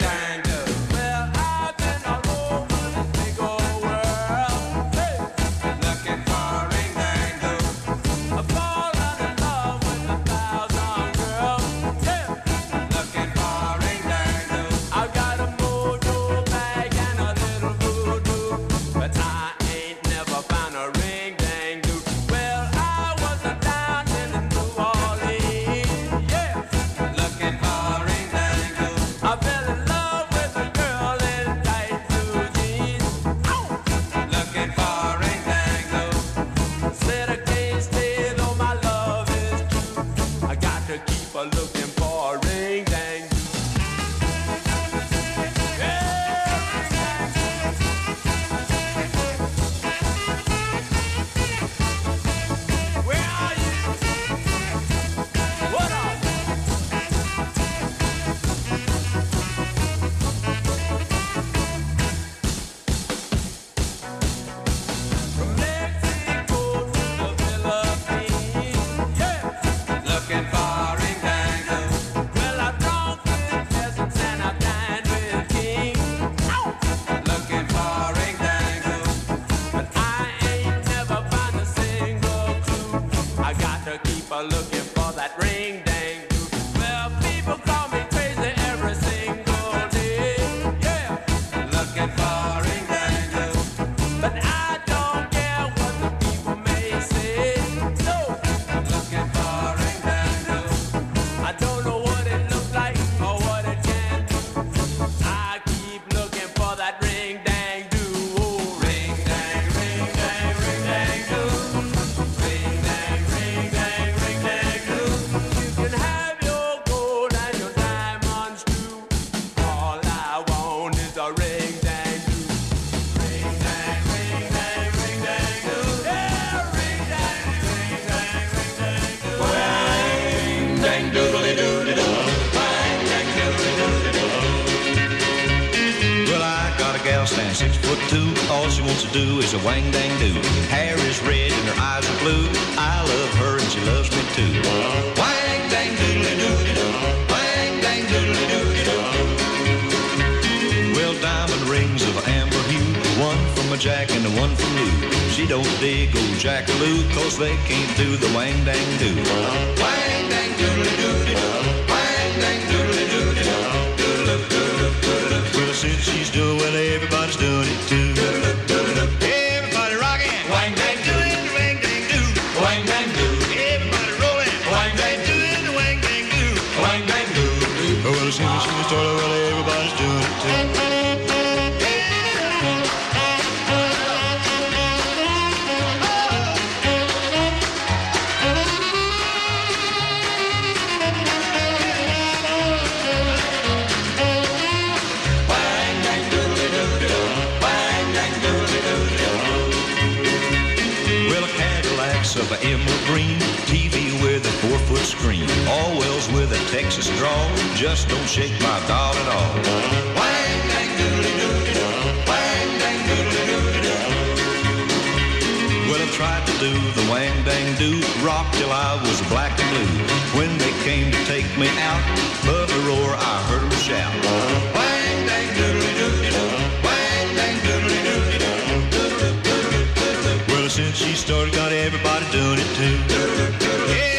Everybody rockin', wang, dang, do, wang, dang, do. Everybody rollin', girls with a Texas drawl just don't shake my doll at all. Wang, dang, doodly, doodly, doo. Wang, dang, doodly, doodly, doo. Well, I tried to do the wang, dang, doo, rock till I was black and blue. When they came to take me out, above the roar I heard them shout. Wang, dang, doodly, doodly, doo. Wang, dang, doodly, doodly, doo. Well, since she started, got everybody doing it too. Yeah.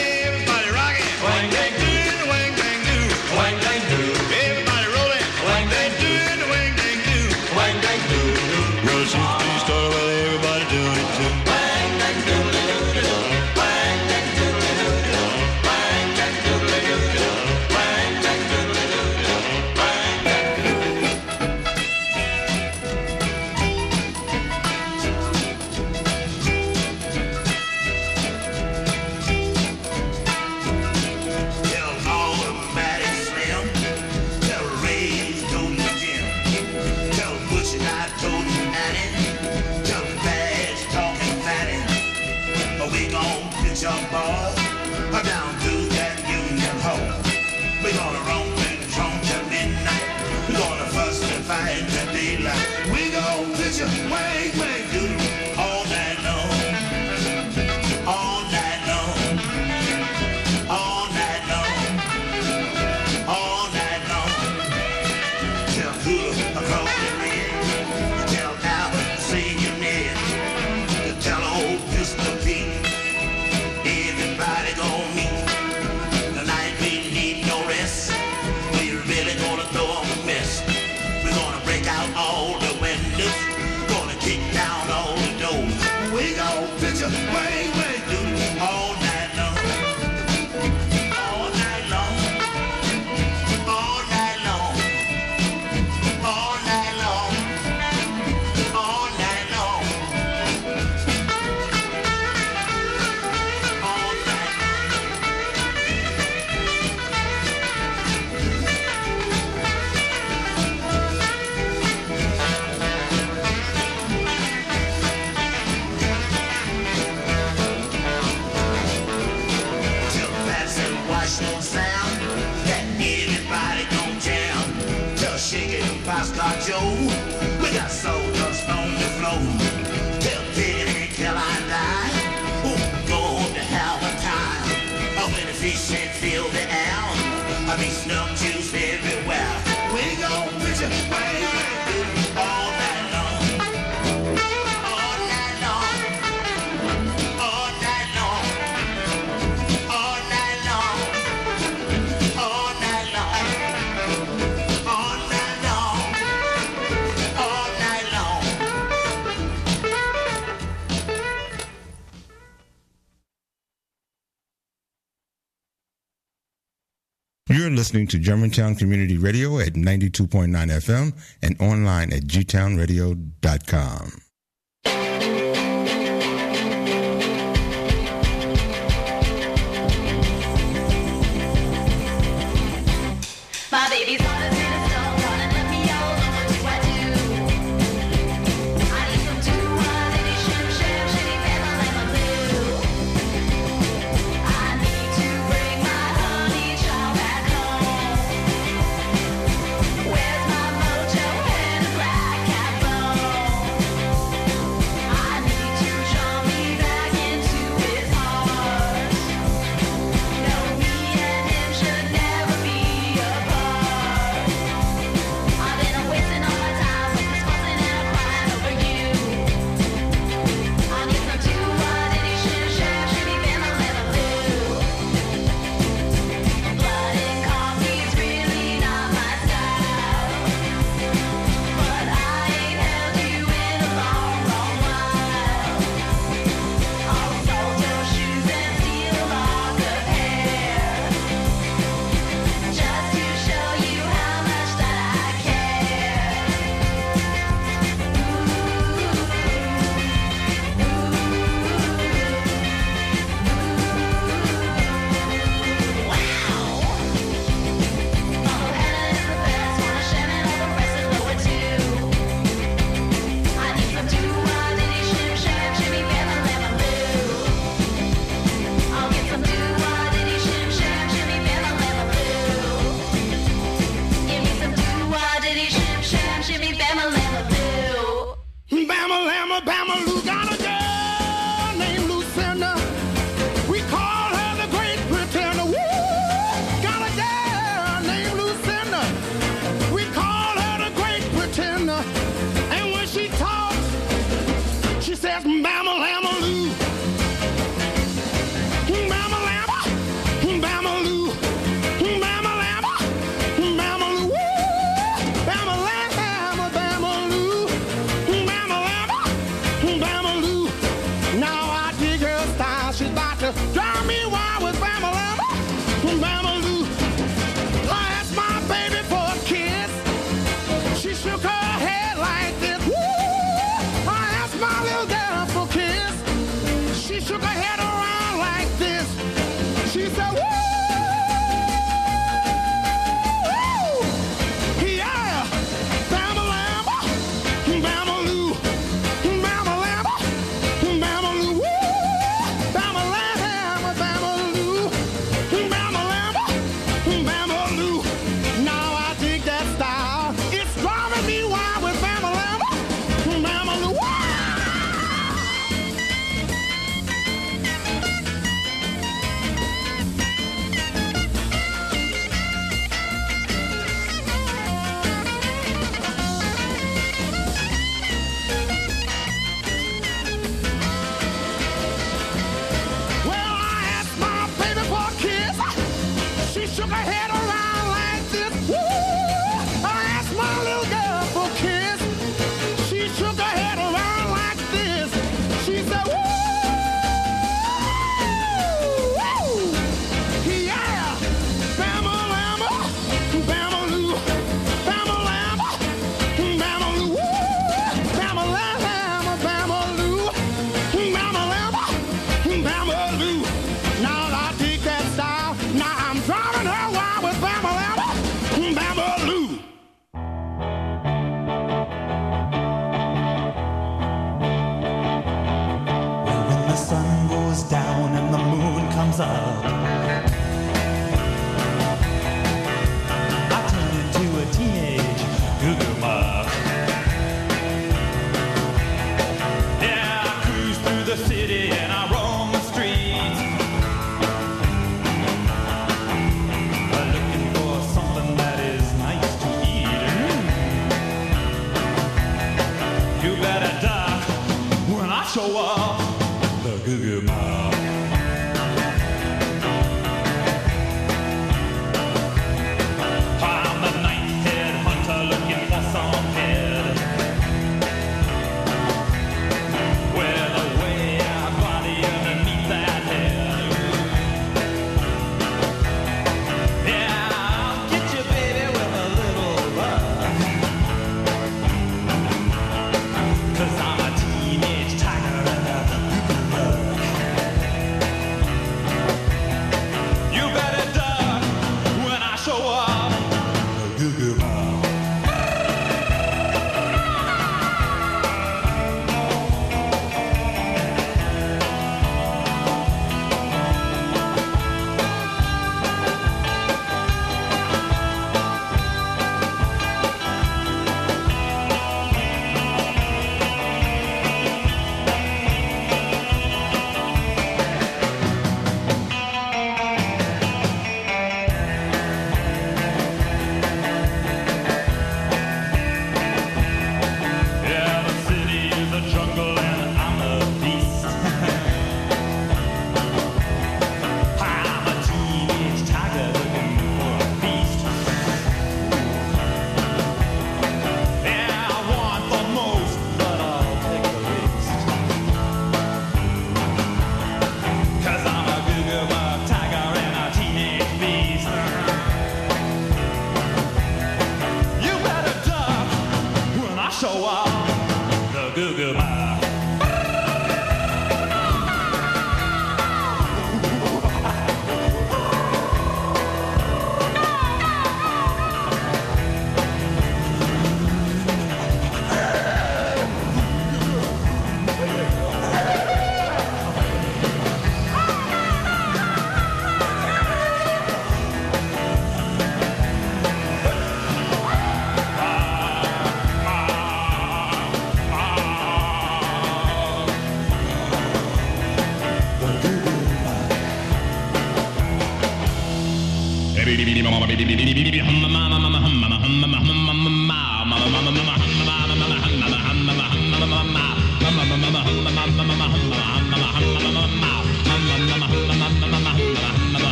You're listening to Germantown Community Radio at ninety-two point nine F M and online at g town radio dot com.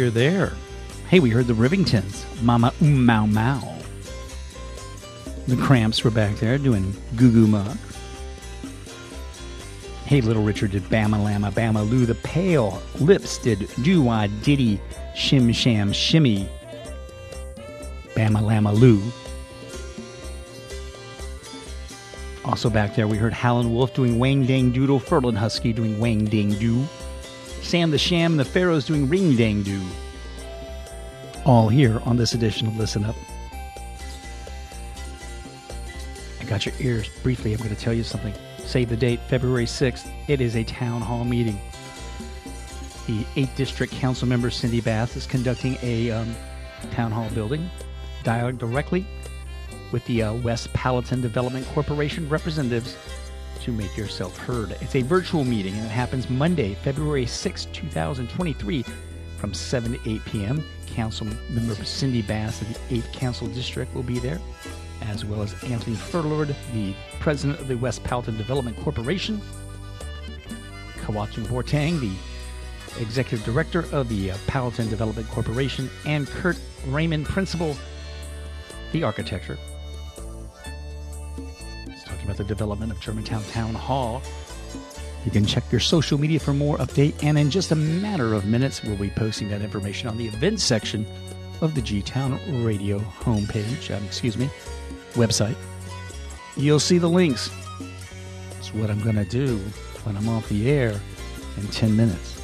hear there? Hey, we heard the Rivingtons, Mama Um Mau Mau. The Cramps were back there doing Goo Goo Muck. Hey, Little Richard did Bama Lama Bama Lou. The Pale Lips did Doo Wah Diddy Shim Sham Shimmy Bama Lama Lou. Also back there, we heard Howlin' Wolf doing Wang Dang Doodle, Fertlin Husky doing Wang Dang Doo, Sam the Sham and the Pharaohs doing Ring Dang Doo. All here on this edition of Listen Up. I got your ears briefly. I'm going to tell you something. Save the date, February sixth. It is a town hall meeting. The eighth District Council member, Cindy Bass, is conducting a um, town hall building dialogue directly with the uh, West Powhatan Development Corporation representatives to make yourself heard. It's a virtual meeting, and it happens Monday, February sixth, two thousand twenty-three, from seven to eight p.m. Council member Cindy Bass of the eighth Council District will be there, as well as Anthony Furlord, the president of the West Powhatan Development Corporation, Kawatun Bortang, the executive director of the uh, Powhatan Development Corporation, and Kurt Raymond, principal, the architecture. About the development of Germantown Town Hall. You can check your social media for more update, and in just a matter of minutes we'll be posting that information on the events section of the G-Town Radio homepage, um, excuse me, website. You'll see the links. That's what I'm going to do when I'm off the air in ten minutes.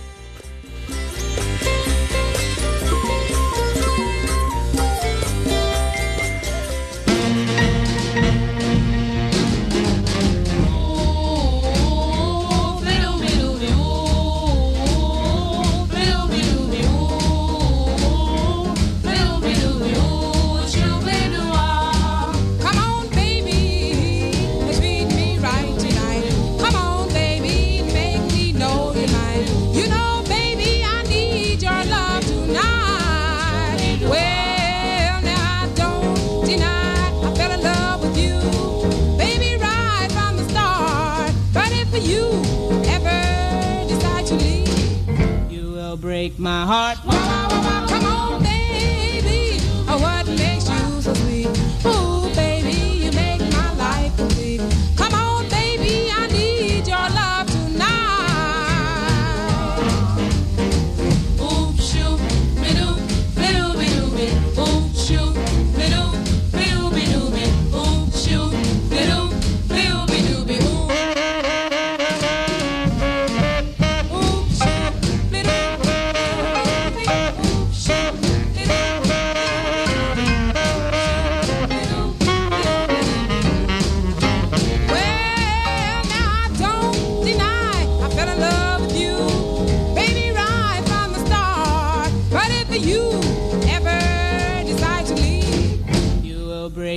My heart, wah, wah, wah, wah. Come on, baby. Oh, what makes you so sweet? Ooh, baby, you make my life complete. Come on, baby, I need your love tonight. Ooh, shoo, be doo, be doo, be doo, be. Ooh, shoo, be doo, be doo, be doo, be. Ooh, shoo, be doo, be doo, be doo, be. Ooh, shoo, be doo.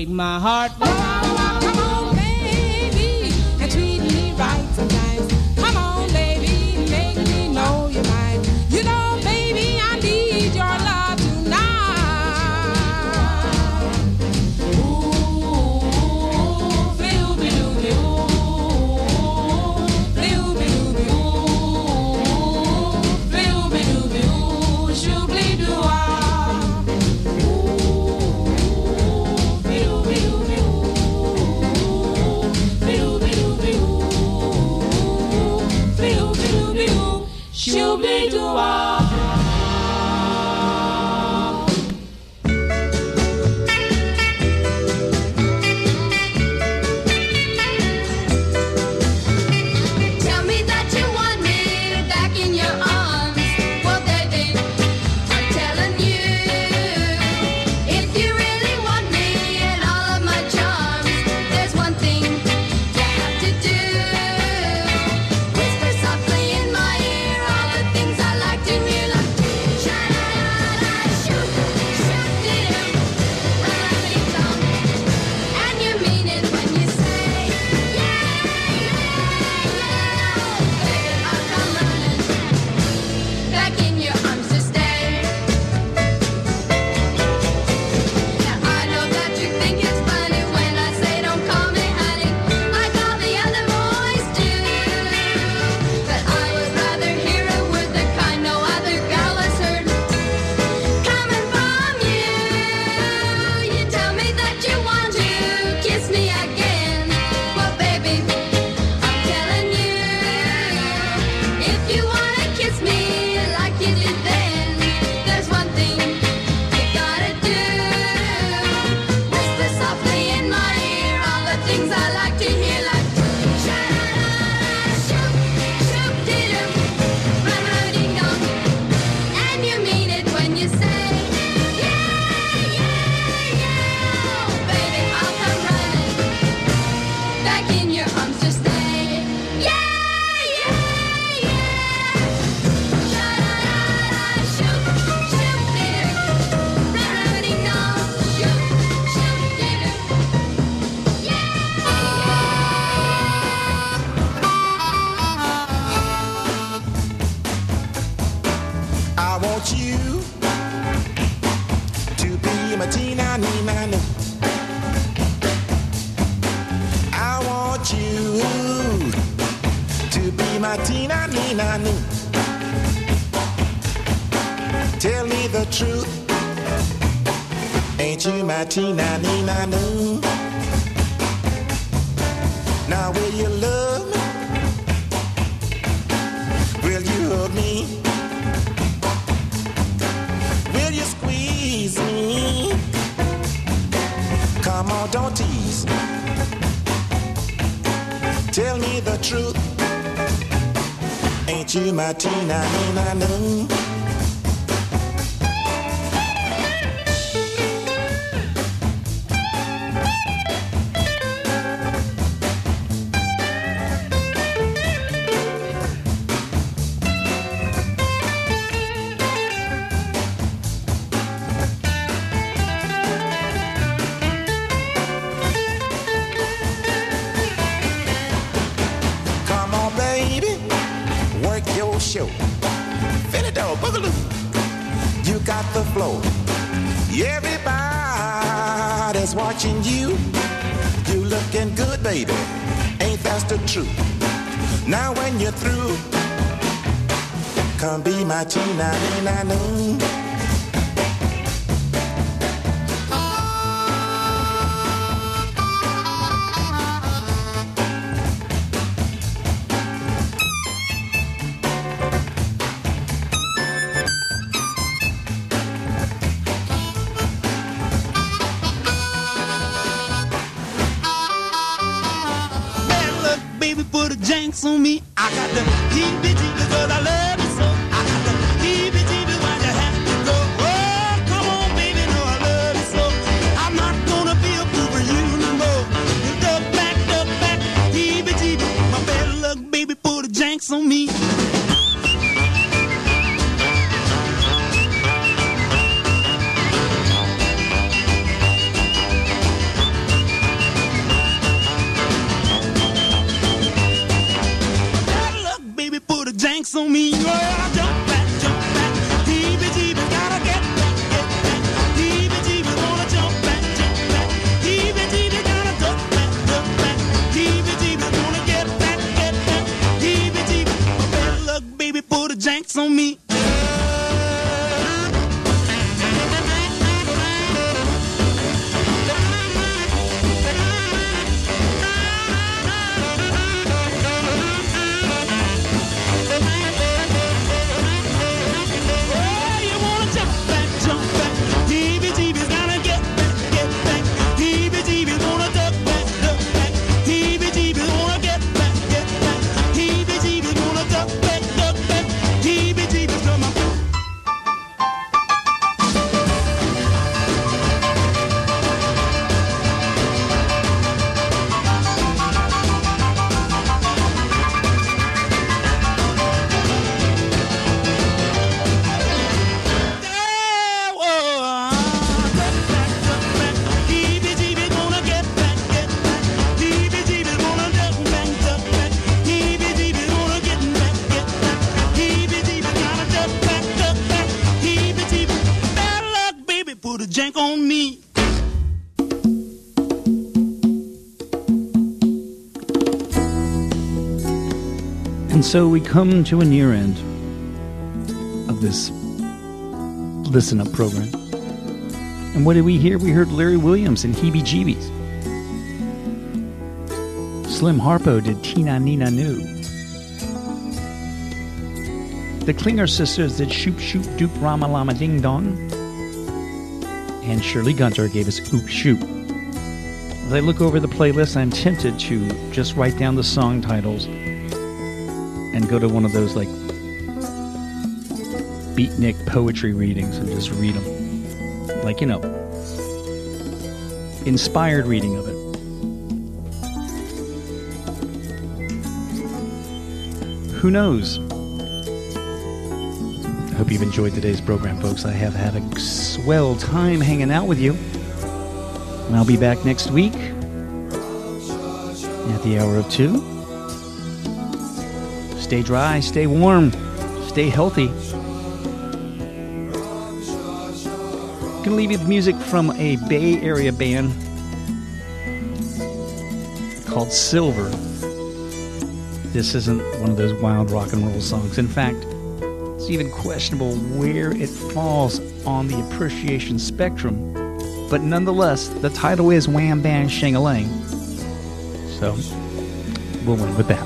My heart, oh, oh, oh, come on, baby, and treat me right sometimes. Come on, baby, make me know your mind. You know, baby, I need your love tonight. Ooh, blue, blue, blue, blue, blue, blue, blue, blue, blue, shoobly doo-wah. Ooh, than I knew. Tell me the truth. Ain't you my teen I need, I knew. Now will you love me? Will you hug me? Will you squeeze me? Come on, don't tease me. Tell me the truth. Ain't you my teen I need, I knew. Everybody's watching you. You looking good, baby. Ain't that the truth? Now when you're through, come be my teen, I mean, I know. On me, I got the heebie-jeebies because I love you so. I got the heebie-jeebies when you have to go. Oh, come on, baby, no, I love you so. I'm not gonna be a pooper, you no more. With the back, the back, heebie-jeebies. My better luck, baby, put the janks on me. On me, girl, jump back, jump back. Heebie-jeebies, gotta get back, get back. Heebie-jeebies, wanna jump back, jump back. Heebie-jeebies, gotta duck back, duck back. Heebie-jeebies, wanna get back, get back. Heebie-jeebies, better luck, baby, put the janks on me. So we come to a near end of this Listen Up program. And what did we hear? We heard Larry Williams and Heebie Jeebies. Slim Harpo did Tina Nina New. The Klinger Sisters did Shoop Shoop Doop Rama Lama Ding Dong. And Shirley Gunter gave us Oop Shoop. As I look over the playlist, I'm tempted to just write down the song titles and go to one of those like beatnik poetry readings and just read them, like, you know, inspired reading of it. Who knows? I hope you've enjoyed today's program, folks. I have had a swell time hanging out with you, and I'll be back next week at the hour of two. Stay dry, stay warm, stay healthy. I'm gonna leave you with music from a Bay Area band called Silver. This isn't one of those wild rock and roll songs. In fact, it's even questionable where it falls on the appreciation spectrum. But nonetheless, the title is Wham Bam Shingalang. So, we'll win with that.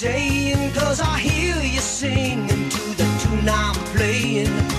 Saying, 'cause I hear you singing to the tune I'm playing.